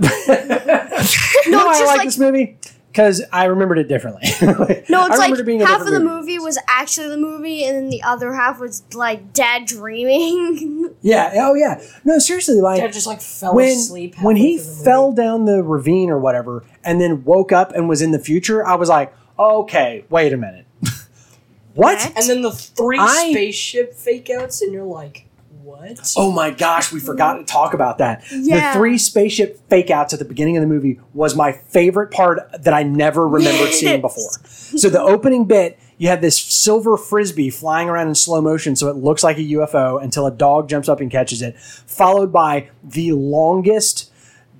like this movie because I remembered it differently. No, it's like half of the movie was actually the movie, and then the other half was like Dad dreaming. Yeah. Oh, yeah. No, seriously, like Dad just like fell asleep when he fell down the ravine or whatever, and then woke up and was in the future. I was like, okay, wait a minute. What? And then the three spaceship fake-outs, and you're like, what? Oh my gosh, we forgot to talk about that. Yeah. The three spaceship fake-outs at the beginning of the movie was my favorite part that I never remembered seeing before. So the opening bit, you have this silver frisbee flying around in slow motion so it looks like a UFO until a dog jumps up and catches it, followed by the longest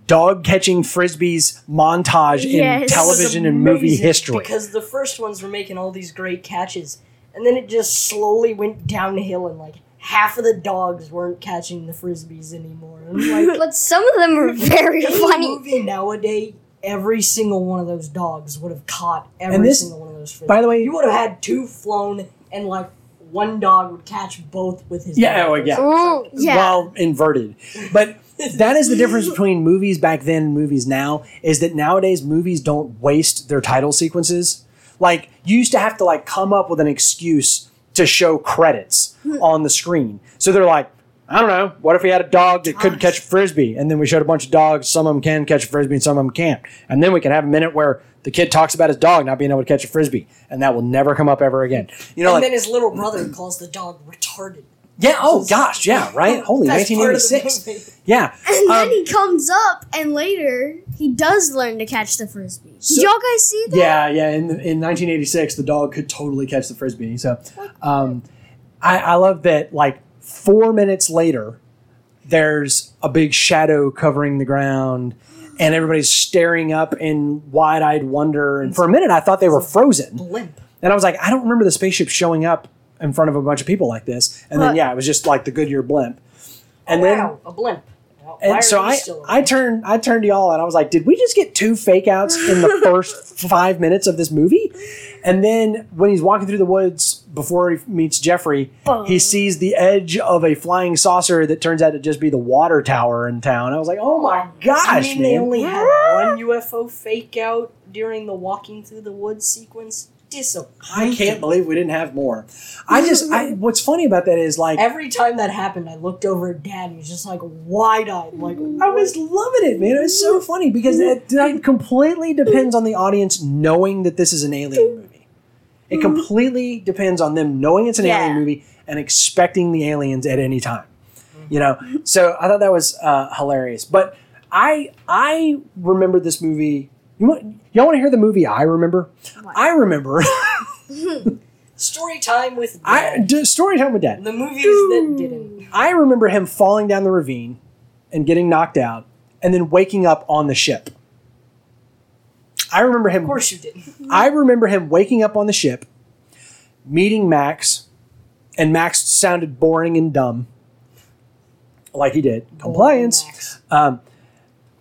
dog catching frisbees montage in television and movie history. Because the first ones were making all these great catches. And then it just slowly went downhill, and like half of the dogs weren't catching the frisbees anymore. Like, but some of them were very funny. Movie nowadays, every single one of those dogs would have caught every single one of those frisbees. By the way, you would have had two flown, and like one dog would catch both with his while inverted. But that is the difference between movies back then and movies now, is that nowadays movies don't waste their title sequences. Like, you used to have to, like, come up with an excuse to show credits on the screen. So they're like, I don't know, what if we had a dog that couldn't catch a frisbee? And then we showed a bunch of dogs, some of them can catch a frisbee and some of them can't. And then we can have a minute where the kid talks about his dog not being able to catch a frisbee. And that will never come up ever again. You know, and like, then his little brother calls the dog retarded. Yeah, oh gosh, yeah, right? Holy, 1986. Yeah. And then he comes up, and later, he does learn to catch the frisbee. Did y'all guys see that? Yeah, in 1986, the dog could totally catch the frisbee. So, I love that, like, 4 minutes later, there's a big shadow covering the ground, and everybody's staring up in wide-eyed wonder. And for a minute, I thought they were frozen. Blimp. And I was like, I don't remember the spaceship showing up in front of a bunch of people like this. And then, yeah, it was just like the Goodyear blimp. And wow, a blimp. And so I turned to y'all and I was like, did we just get two fake outs in the first 5 minutes of this movie? And then when he's walking through the woods before he meets Jeffrey, he sees the edge of a flying saucer that turns out to just be the water tower in town. I was like, oh my gosh, I mean, man. They only had one UFO fake out during the walking through the woods sequence. Disappointing. I can't believe we didn't have more. I what's funny about that is, like, every time that happened, I looked over at Dad and he was just like wide-eyed, like, I was loving it, man. It was so funny because that completely depends on the audience knowing that this is an alien movie. It completely depends on them knowing it's an alien movie and expecting the aliens at any time, you know. So I thought that was hilarious. But I remember this movie. Y'all want to hear the movie I remember? What? I remember. Story time with Dad. Story time with Dad. The movies that didn't. I remember him falling down the ravine and getting knocked out and then waking up on the ship. I remember him. Of course you did. I remember him waking up on the ship, meeting Max, and Max sounded boring and dumb. Like he did. Compliance. Boring Max.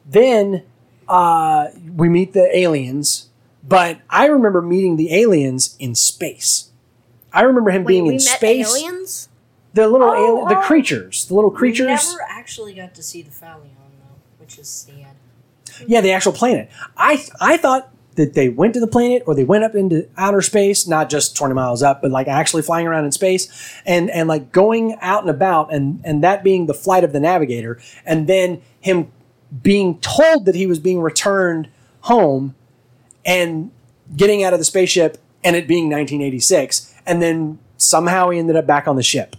Then... we meet the aliens, but I remember meeting the aliens in space. I remember him being in space. The aliens? The little the creatures. The little creatures. We never actually got to see the Phaelon, though, which is sad. Yeah, the actual planet. I thought that they went to the planet or they went up into outer space, not just 20 miles up, but like actually flying around in space and like going out and about and that being the Flight of the Navigator, and then him being told that he was being returned home and getting out of the spaceship and it being 1986. And then somehow he ended up back on the ship.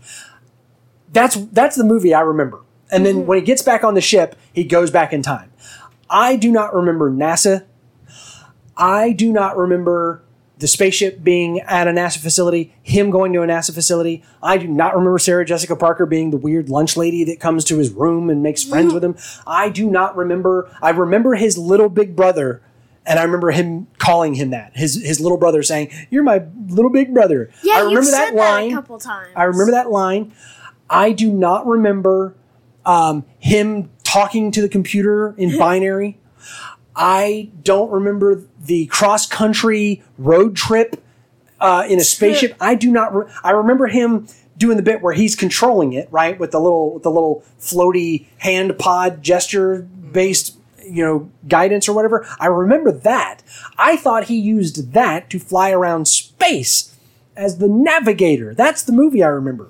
That's the movie I remember. And then when he gets back on the ship, he goes back in time. I do not remember NASA. I do not remember the spaceship being at a NASA facility, him going to a NASA facility. I do not remember Sarah Jessica Parker being the weird lunch lady that comes to his room and makes friends with him. I do not remember. I remember his little big brother, and I remember him calling him that. His little brother saying, "You're my little big brother." Yeah, I remember that line. That a couple times. I remember that line. I do not remember him talking to the computer in binary. I don't remember the cross-country road trip in a spaceship. I do not. I remember him doing the bit where he's controlling it, right, with the little floaty hand pod gesture-based, you know, guidance or whatever. I remember that. I thought he used that to fly around space as the Navigator. That's the movie I remember.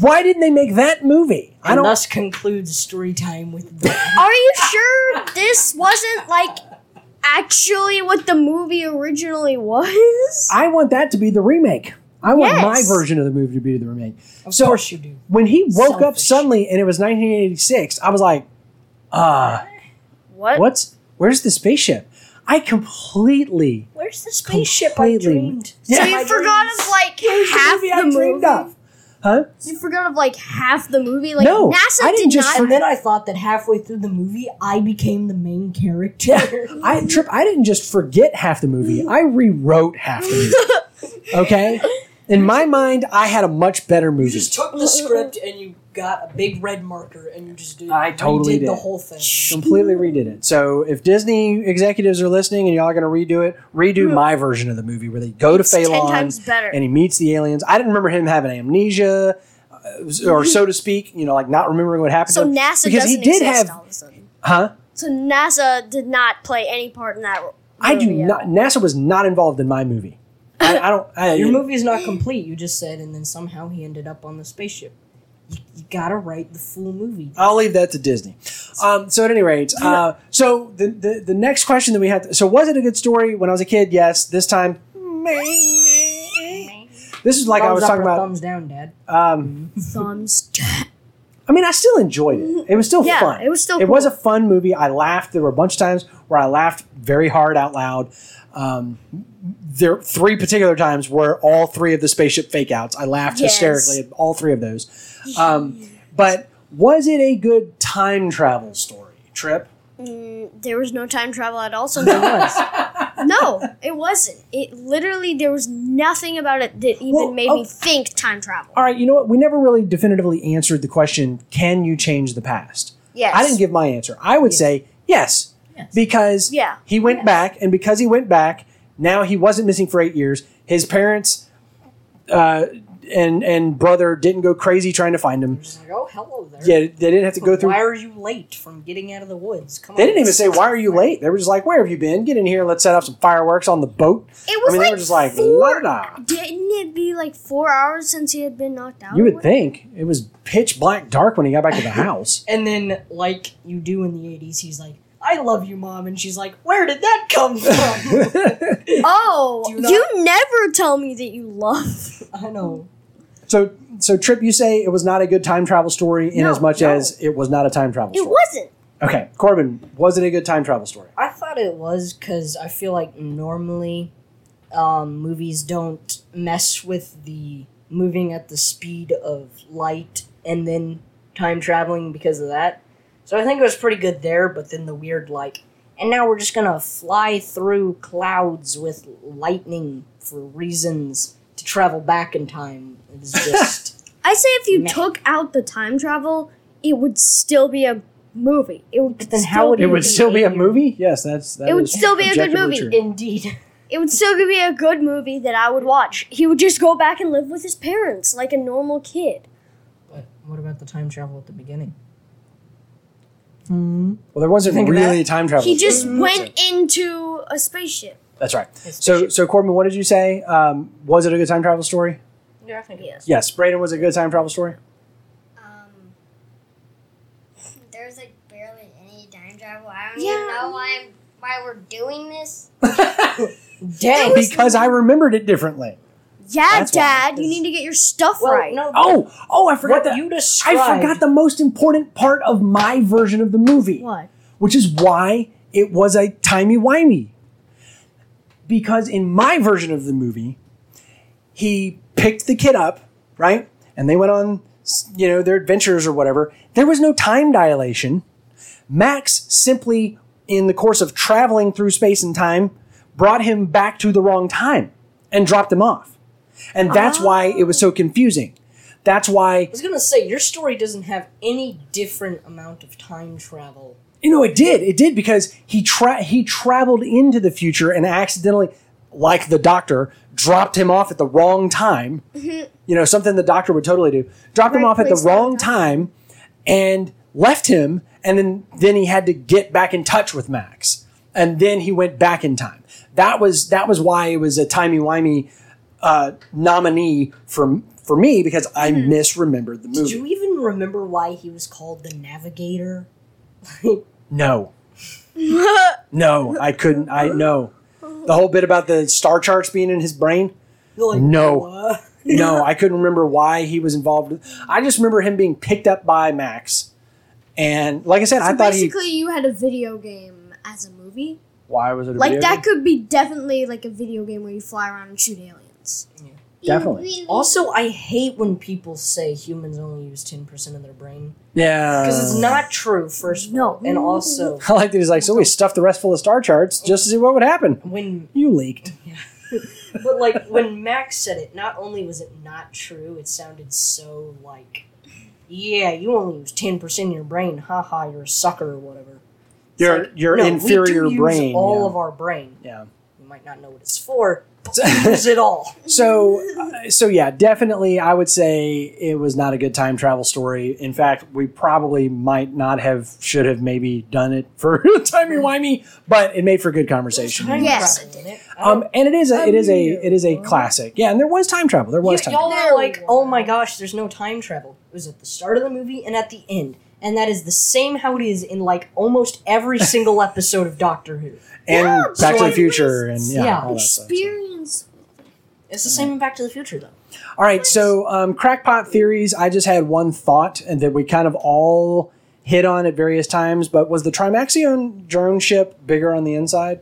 Why didn't they make that movie? And thus concludes story time with Dad. Are you sure this wasn't like actually what the movie originally was? I want that to be the remake. I want my version of the movie to be the remake. Of course you do. When he woke up suddenly and it was 1986, I was like, where's the spaceship? I completely. Where's the spaceship I dreamed? Yeah. So you forgot of like half the movie? I dreamed of. Huh? You forgot of like half the movie? Like, no, NASA I didn't did just not. Forget. I thought that halfway through the movie, I became the main character. Yeah, I didn't just forget half the movie. I rewrote half the movie. Okay? In my mind, I had a much better movie. You just took the script and you got a big red marker and you just redid the whole thing. Completely redid it. So if Disney executives are listening and y'all are going to redo it, redo my version of the movie where they go to Phaelon and he meets the aliens. I didn't remember him having amnesia or so to speak, you know, like not remembering what happened to him. NASA because he did have all of a sudden. Huh? So NASA did not play any part in that movie. NASA was not involved in my movie. Your movie's not complete, you just said, and then somehow he ended up on the spaceship. You gotta write the full movie. I'll leave that to Disney. So at any rate, so the next question that we had, so was it a good story when I was a kid? Yes. This time, this is like thumbs I was talking about. Thumbs down, Dad. Thumbs down. I mean, I still enjoyed it. It was still fun. It was still cool. It was a fun movie. I laughed. There were a bunch of times where I laughed very hard out loud. There three particular times where all three of the spaceship fake-outs. I laughed hysterically at all three of those. But was it a good time travel story, Trip? and there was no time travel at all. So no, it wasn't. It literally, there was nothing about it that even made me think time travel. All right, you know what? We never really definitively answered the question, can you change the past? Yes. I didn't give my answer. I would say yes. Because he went back, and because he went back, now he wasn't missing for 8 years. His parents and brother didn't go crazy trying to find him. Like, oh, hello there. Yeah, they didn't have to go through. Why are you late from getting out of the woods? Come on. They didn't even say, why are you late? They were just like, where have you been? Get in here. Let's set up some fireworks on the boat. It was they were just like, la-da. Didn't it be like 4 hours since he had been knocked out? You would think. It was pitch black dark when he got back to the house. And then, like you do in the 80s, he's like, I love you, Mom. And she's like, where did that come from? You never tell me that you love. I know. So Trip, you say it was not a good time travel story as it was not a time travel story. It wasn't. Okay. Corbin, was it a good time travel story? I thought it was because I feel like normally movies don't mess with the moving at the speed of light and then time traveling because of that. So I think it was pretty good there, but then the weird, like, and now we're just going to fly through clouds with lightning for reasons to travel back in time. It's just... I say if you took out the time travel, it would still be a movie. It would still be a movie? Yes, that is. It would still be a good movie. True. Indeed. It would still be a good movie that I would watch. He would just go back and live with his parents like a normal kid. But what about the time travel at the beginning? Mm. Well, there wasn't really time travel. He just went into a spaceship. That's right. So Corbin, what did you say? Was it a good time travel story? Yeah, I think it was. Yes. Brayden, was it a good time travel story? There's like barely any time travel. I don't even know why we're doing this. Dang. Because I remembered it differently. Yeah, that's Dad, you need to get your stuff right. No, I forgot that. I forgot the most important part of my version of the movie. What? Which is why it was a timey-wimey. Because in my version of the movie, he picked the kid up, right? And they went on, their adventures or whatever. There was no time dilation. Max simply, in the course of traveling through space and time, brought him back to the wrong time and dropped him off. And that's why it was so confusing. That's why... I was going to say, your story doesn't have any different amount of time travel. It did. It did because he traveled into the future and accidentally, like the doctor, dropped him off at the wrong time. Mm-hmm. Something the doctor would totally do. Dropped him off at the wrong time and left him. And then he had to get back in touch with Max. And then he went back in time. That was why it was a timey-wimey... nominee for me because I misremembered the movie. Did you even remember why he was called the Navigator? No, I couldn't. I know the whole bit about the star charts being in his brain. Like, no, I couldn't remember why he was involved. I just remember him being picked up by Max, and like I said, I thought basically you had a video game as a movie. Why was it a video game? Like that could be definitely like a video game where you fly around and shoot aliens. Yeah. Definitely. Also, I hate when people say humans only use 10% of their brain. Yeah. Because it's not true, first of all. And also... I like that he's like, so we stuffed the rest full of star charts just to see what would happen. When... You leaked. Yeah. But, like, when Max said it, not only was it not true, it sounded so, like, yeah, you only use 10% of your brain. Ha, you're a sucker or whatever. It's inferior brain. We do use all of our brain. Yeah. You might not know what it's for. Is it all? So yeah, definitely I would say it was not a good time travel story. In fact, we probably might not have, should have maybe done it for timey-wimey, but it made for good conversation. Yes, it did. And it is a classic. Yeah, and there was time travel. There was time travel. Y'all were like, oh my gosh, there's no time travel. It was at the start of the movie and at the end. And that is the same how it is in like almost every single episode of Doctor Who. And Back to the Future. And all that stuff. It's the same in Back to the Future, though. All right, so crackpot theories. I just had one thought and that we kind of all hit on at various times, but was the Trimaxion drone ship bigger on the inside?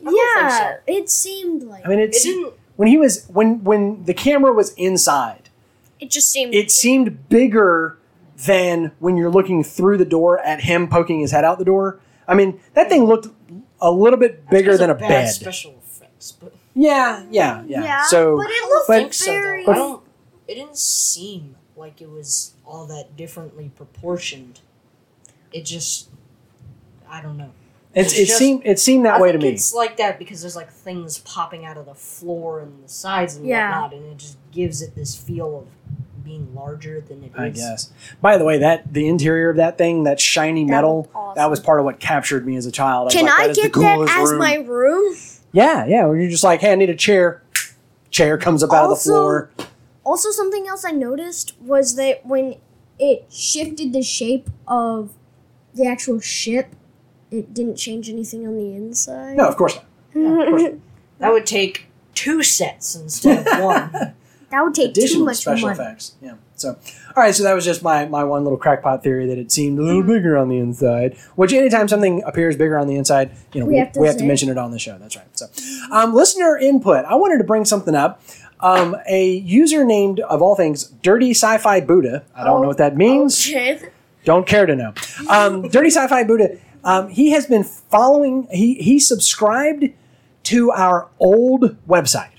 I don't think so. It seemed like... I mean, it didn't... When the camera was inside... It just seemed... It seemed bigger than when you're looking through the door at him poking his head out the door. I mean, that thing looked a little bit bigger than a bad bed. Special effects, but yeah. So, but it looked very. It didn't seem like it was all that differently proportioned. It just, I don't know. It seemed that way to me. It's like that because there's like things popping out of the floor and the sides and whatnot, and it just gives it this feel of being larger than it is. I guess. By the way, the interior of that thing, that shiny metal, awesome. That was part of what captured me as a child. Can I get that as my room? Yeah. Where you're just like, hey, I need a chair. Chair comes up out of the floor. Also, something else I noticed was that when it shifted the shape of the actual ship, it didn't change anything on the inside. No, of course not. That would take 2 sets instead of 1. That would take too much special effects. Yeah. So, all right. So that was just my one little crackpot theory that it seemed a little bigger on the inside. Which anytime something appears bigger on the inside, we have to mention it on the show. That's right. So, listener input. I wanted to bring something up. A user named, of all things, Dirty Sci-Fi Buddha. I don't know what that means. Okay. Don't care to know. Dirty Sci-Fi Buddha. He has been following, he subscribed to our old website.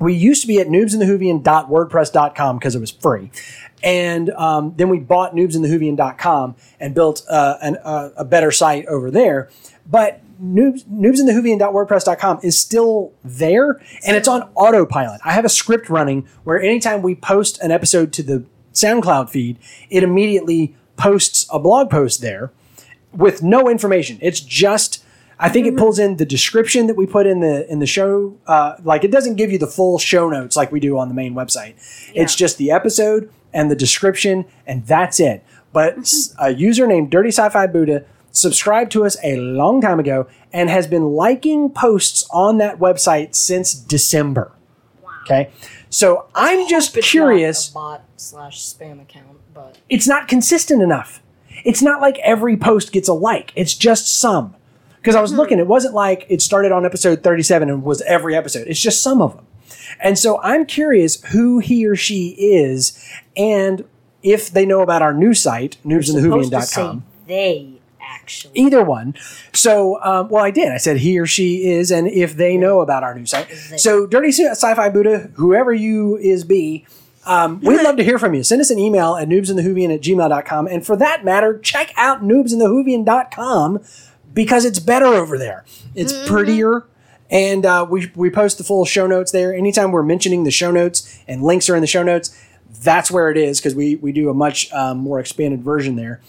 We used to be at noobsandthewhovian.wordpress.com because it was free. And then we bought noobsandthewhovian.com and built a better site over there. But noobsandthewhovian.wordpress.com is still there, and it's on autopilot. I have a script running where anytime we post an episode to the SoundCloud feed, it immediately posts a blog post there. With no information. It's just, I think it pulls in the description that we put in the show. Like, it doesn't give you the full show notes like we do on the main website. Yeah. It's just the episode and the description, and that's it. But a user named Dirty Sci-Fi Buddha subscribed to us a long time ago and has been liking posts on that website since December. Wow. Okay. So I'm just curious. It's not a bot/spam account, but it's not consistent enough. It's not like every post gets a like. It's just some. Because I was looking. It wasn't like it started on episode 37 and was every episode. It's just some of them. And so I'm curious who he or she is and if they know about our new site, noobsandthewhovian.com. They, actually. Either one. So, I did. I said he or she is and if they know about our new site. So, Dirty Sci-Fi Buddha, whoever you is be, we'd love to hear from you. Send us an email at noobsandthewhovian@gmail.com. And for that matter, check out noobsandthewhovian.com because it's better over there. It's prettier. And we post the full show notes there. Anytime we're mentioning the show notes and links are in the show notes, that's where it is because we do a much more expanded version there.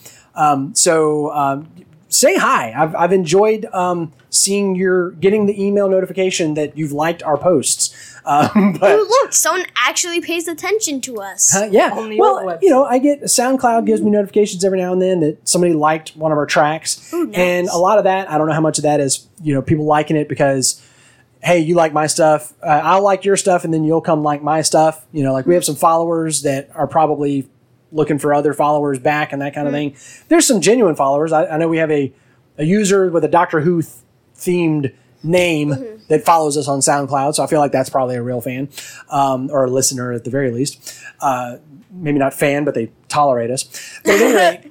Say hi. I've enjoyed getting the email notification that you've liked our posts. Look, someone actually pays attention to us. Yeah. Well, I get SoundCloud gives me notifications every now and then that somebody liked one of our tracks. Ooh, nice. And a lot of that, I don't know how much of that is, people liking it because, hey, you like my stuff, I'll like your stuff, and then you'll come like my stuff. We have some followers that are probably looking for other followers back and that kind of thing. There's some genuine followers. I know we have a user with a Doctor Who themed name that follows us on SoundCloud. So I feel like that's probably a real fan or a listener at the very least. Maybe not fan, but they tolerate us. But at any rate,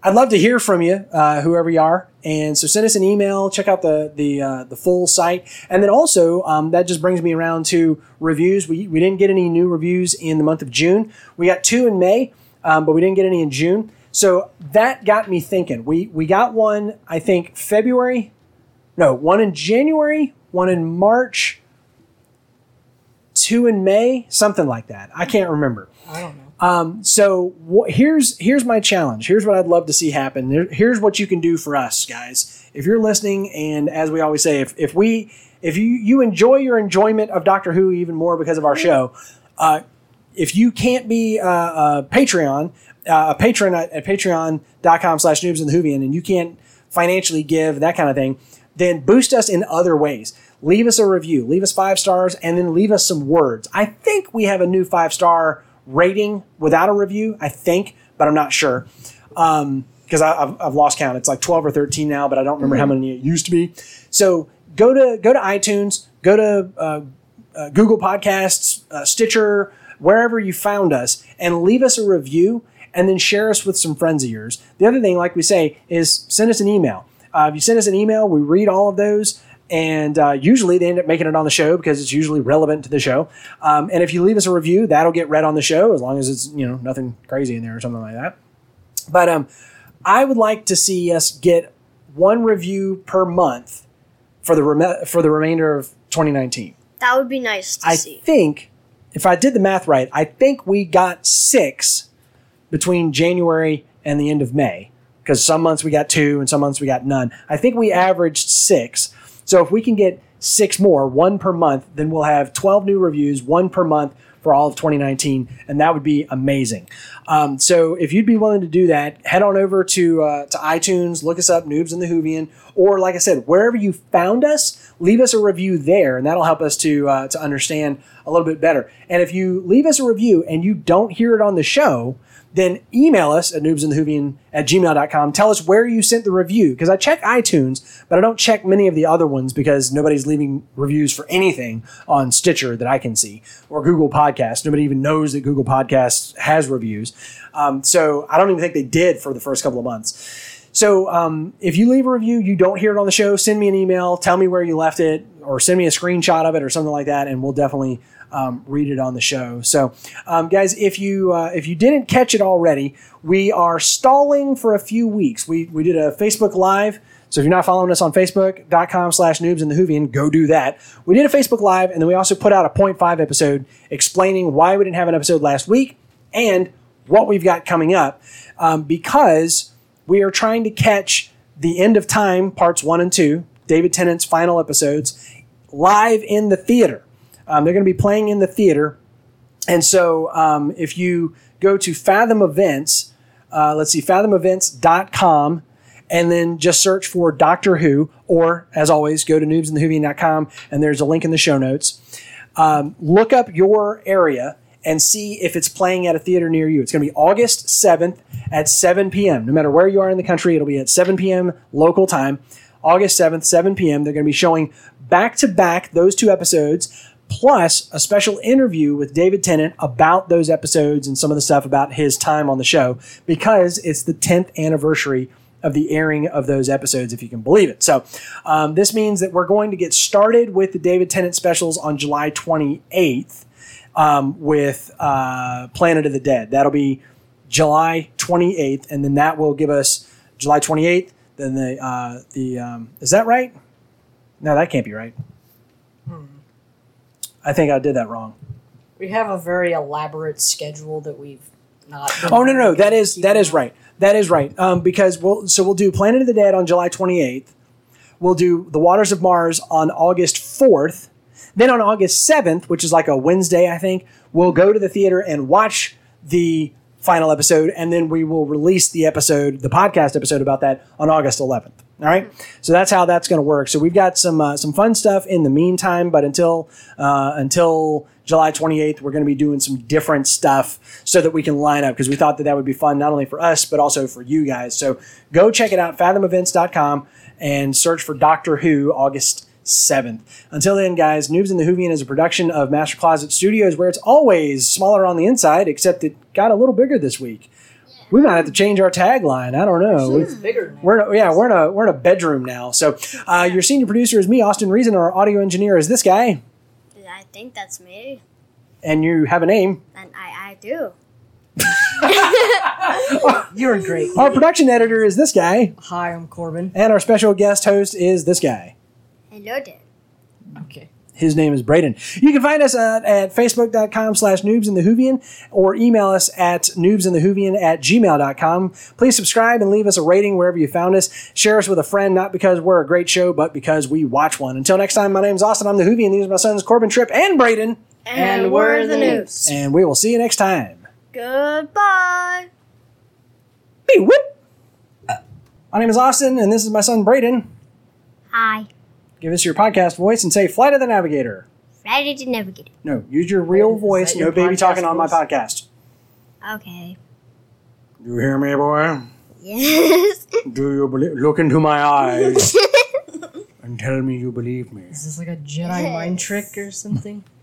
I'd love to hear from you, whoever you are. And so send us an email, check out the full site. And then also, that just brings me around to reviews. We didn't get any new reviews in the month of June. We got 2 in May, but we didn't get any in June. So that got me thinking. We got one, I think, one in January, one in March, 2 in May, something like that. I can't remember. I don't know. Here's my challenge. Here's what I'd love to see happen. Here's what you can do for us, guys. If you're listening, and as we always say, if you enjoy your enjoyment of Doctor Who even more because of our show, if you can't be a patron at patreon.com/noobsandthewhovian, and you can't financially give that kind of thing, then boost us in other ways. Leave us a review, leave us 5 stars, and then leave us some words. I think we have a new 5-star rating without a review, I think, but I'm not sure because I've lost count. It's like 12 or 13 now, but I don't remember how many it used to be. So go to iTunes, go to Google Podcasts, Stitcher, wherever you found us, and leave us a review and then share us with some friends of yours. The other thing, like we say, is send us an email. If you send us an email, we read all of those. And usually they end up making it on the show because it's usually relevant to the show. And if you leave us a review, that'll get read on the show as long as it's, you know, nothing crazy in there or something like that. But I would like to see us get one review per month for the remainder of 2019. That would be nice to see. I think, if I did the math right, I think we got 6 between January and the end of May. Because some months we got 2 and some months we got none. I think we averaged 6. So if we can get 6 more, 1 per month, then we'll have 12 new reviews, 1 per month for all of 2019, and that would be amazing. So if you'd be willing to do that, head on over to iTunes, look us up, Noobs and the Whovian, or like I said, wherever you found us, leave us a review there, and that'll help us to understand a little bit better. And if you leave us a review and you don't hear it on the show, then email us at noobsandthewhovian@gmail.com. Tell us where you sent the review, because I check iTunes, but I don't check many of the other ones because nobody's leaving reviews for anything on Stitcher that I can see, or Google Podcasts. Nobody even knows that Google Podcasts has reviews. So I don't even think they did for the first couple of months. So if you leave a review, you don't hear it on the show, send me an email, tell me where you left it, or send me a screenshot of it or something like that, and we'll definitely read it on the show. So guys, if you didn't catch it already, we are stalling for a few weeks. We did a Facebook Live. So if you're not following us on facebook.com/noobsandthewhovian, go do that. We did a Facebook Live, and then we also put out a 0.5 episode explaining why we didn't have an episode last week and what we've got coming up, because we are trying to catch The End of Time, Parts 1 and 2, David Tennant's final episodes, live in the theater. They're going to be playing in the theater. And so if you go to Fathom Events, fathomevents.com, and then just search for Doctor Who, or, as always, go to noobsandthewhovian.com, and there's a link in the show notes. Look up your area and see if it's playing at a theater near you. It's going to be August 7th at 7 p.m. No matter where you are in the country, it'll be at 7 p.m. local time. August 7th, 7 p.m. They're going to be showing back-to-back those two episodes, plus a special interview with David Tennant about those episodes and some of the stuff about his time on the show, because it's the 10th anniversary of the airing of those episodes, if you can believe it. So this means that we're going to get started with the David Tennant specials on July 28th. With Planet of the Dead. That'll be July 28th, and then that will give us July 28th. Then is that right? No, that can't be right. I think I did that wrong. We have a very elaborate schedule that we've not. Oh no, that is right. That is right. Because we'll do Planet of the Dead on July 28th. We'll do The Waters of Mars on August 4th. Then on August 7th, which is like a Wednesday, I think, we'll go to the theater and watch the final episode, and then we will release the podcast episode about that on August 11th. All right? So that's how that's going to work. So we've got some fun stuff in the meantime, but until July 28th, we're going to be doing some different stuff so that we can line up, because we thought that would be fun not only for us, but also for you guys. So go check it out, fathomevents.com, and search for Doctor Who August 7th. Until then, guys, Noobs and the Whovian is a production of Master Closet Studios, where it's always smaller on the inside, except it got a little bigger this week. Yeah. We might have to change our tagline. I don't know. It's bigger now. We're in a bedroom now. So your senior producer is me, Austin Reason. Our audio engineer is this guy. I think that's me. And you have a name. And I do. You're great. Our production editor is this guy. Hi, I'm Corbin. And our special guest host is this guy. Hello there. Okay. His name is Braden. You can find us at facebook.com/noobsandthewhovian, or email us at noobsandthewhovian@gmail.com. Please subscribe and leave us a rating wherever you found us. Share us with a friend, not because we're a great show, but because we watch one. Until next time, my name's Austin. I'm the Whovian. These are my sons, Corbin, Tripp, and Braden. And we're the Noobs. And we will see you next time. Goodbye. Be whip. My name is Austin, and this is my son, Braden. Hi. Give us your podcast voice and say Flight of the Navigator. Flight of the Navigator. No, use your real voice. No baby talking on my podcast. Okay. You hear me, boy? Yes. Do you believe? Look into my eyes and tell me you believe me. Is this like a Jedi mind trick or something?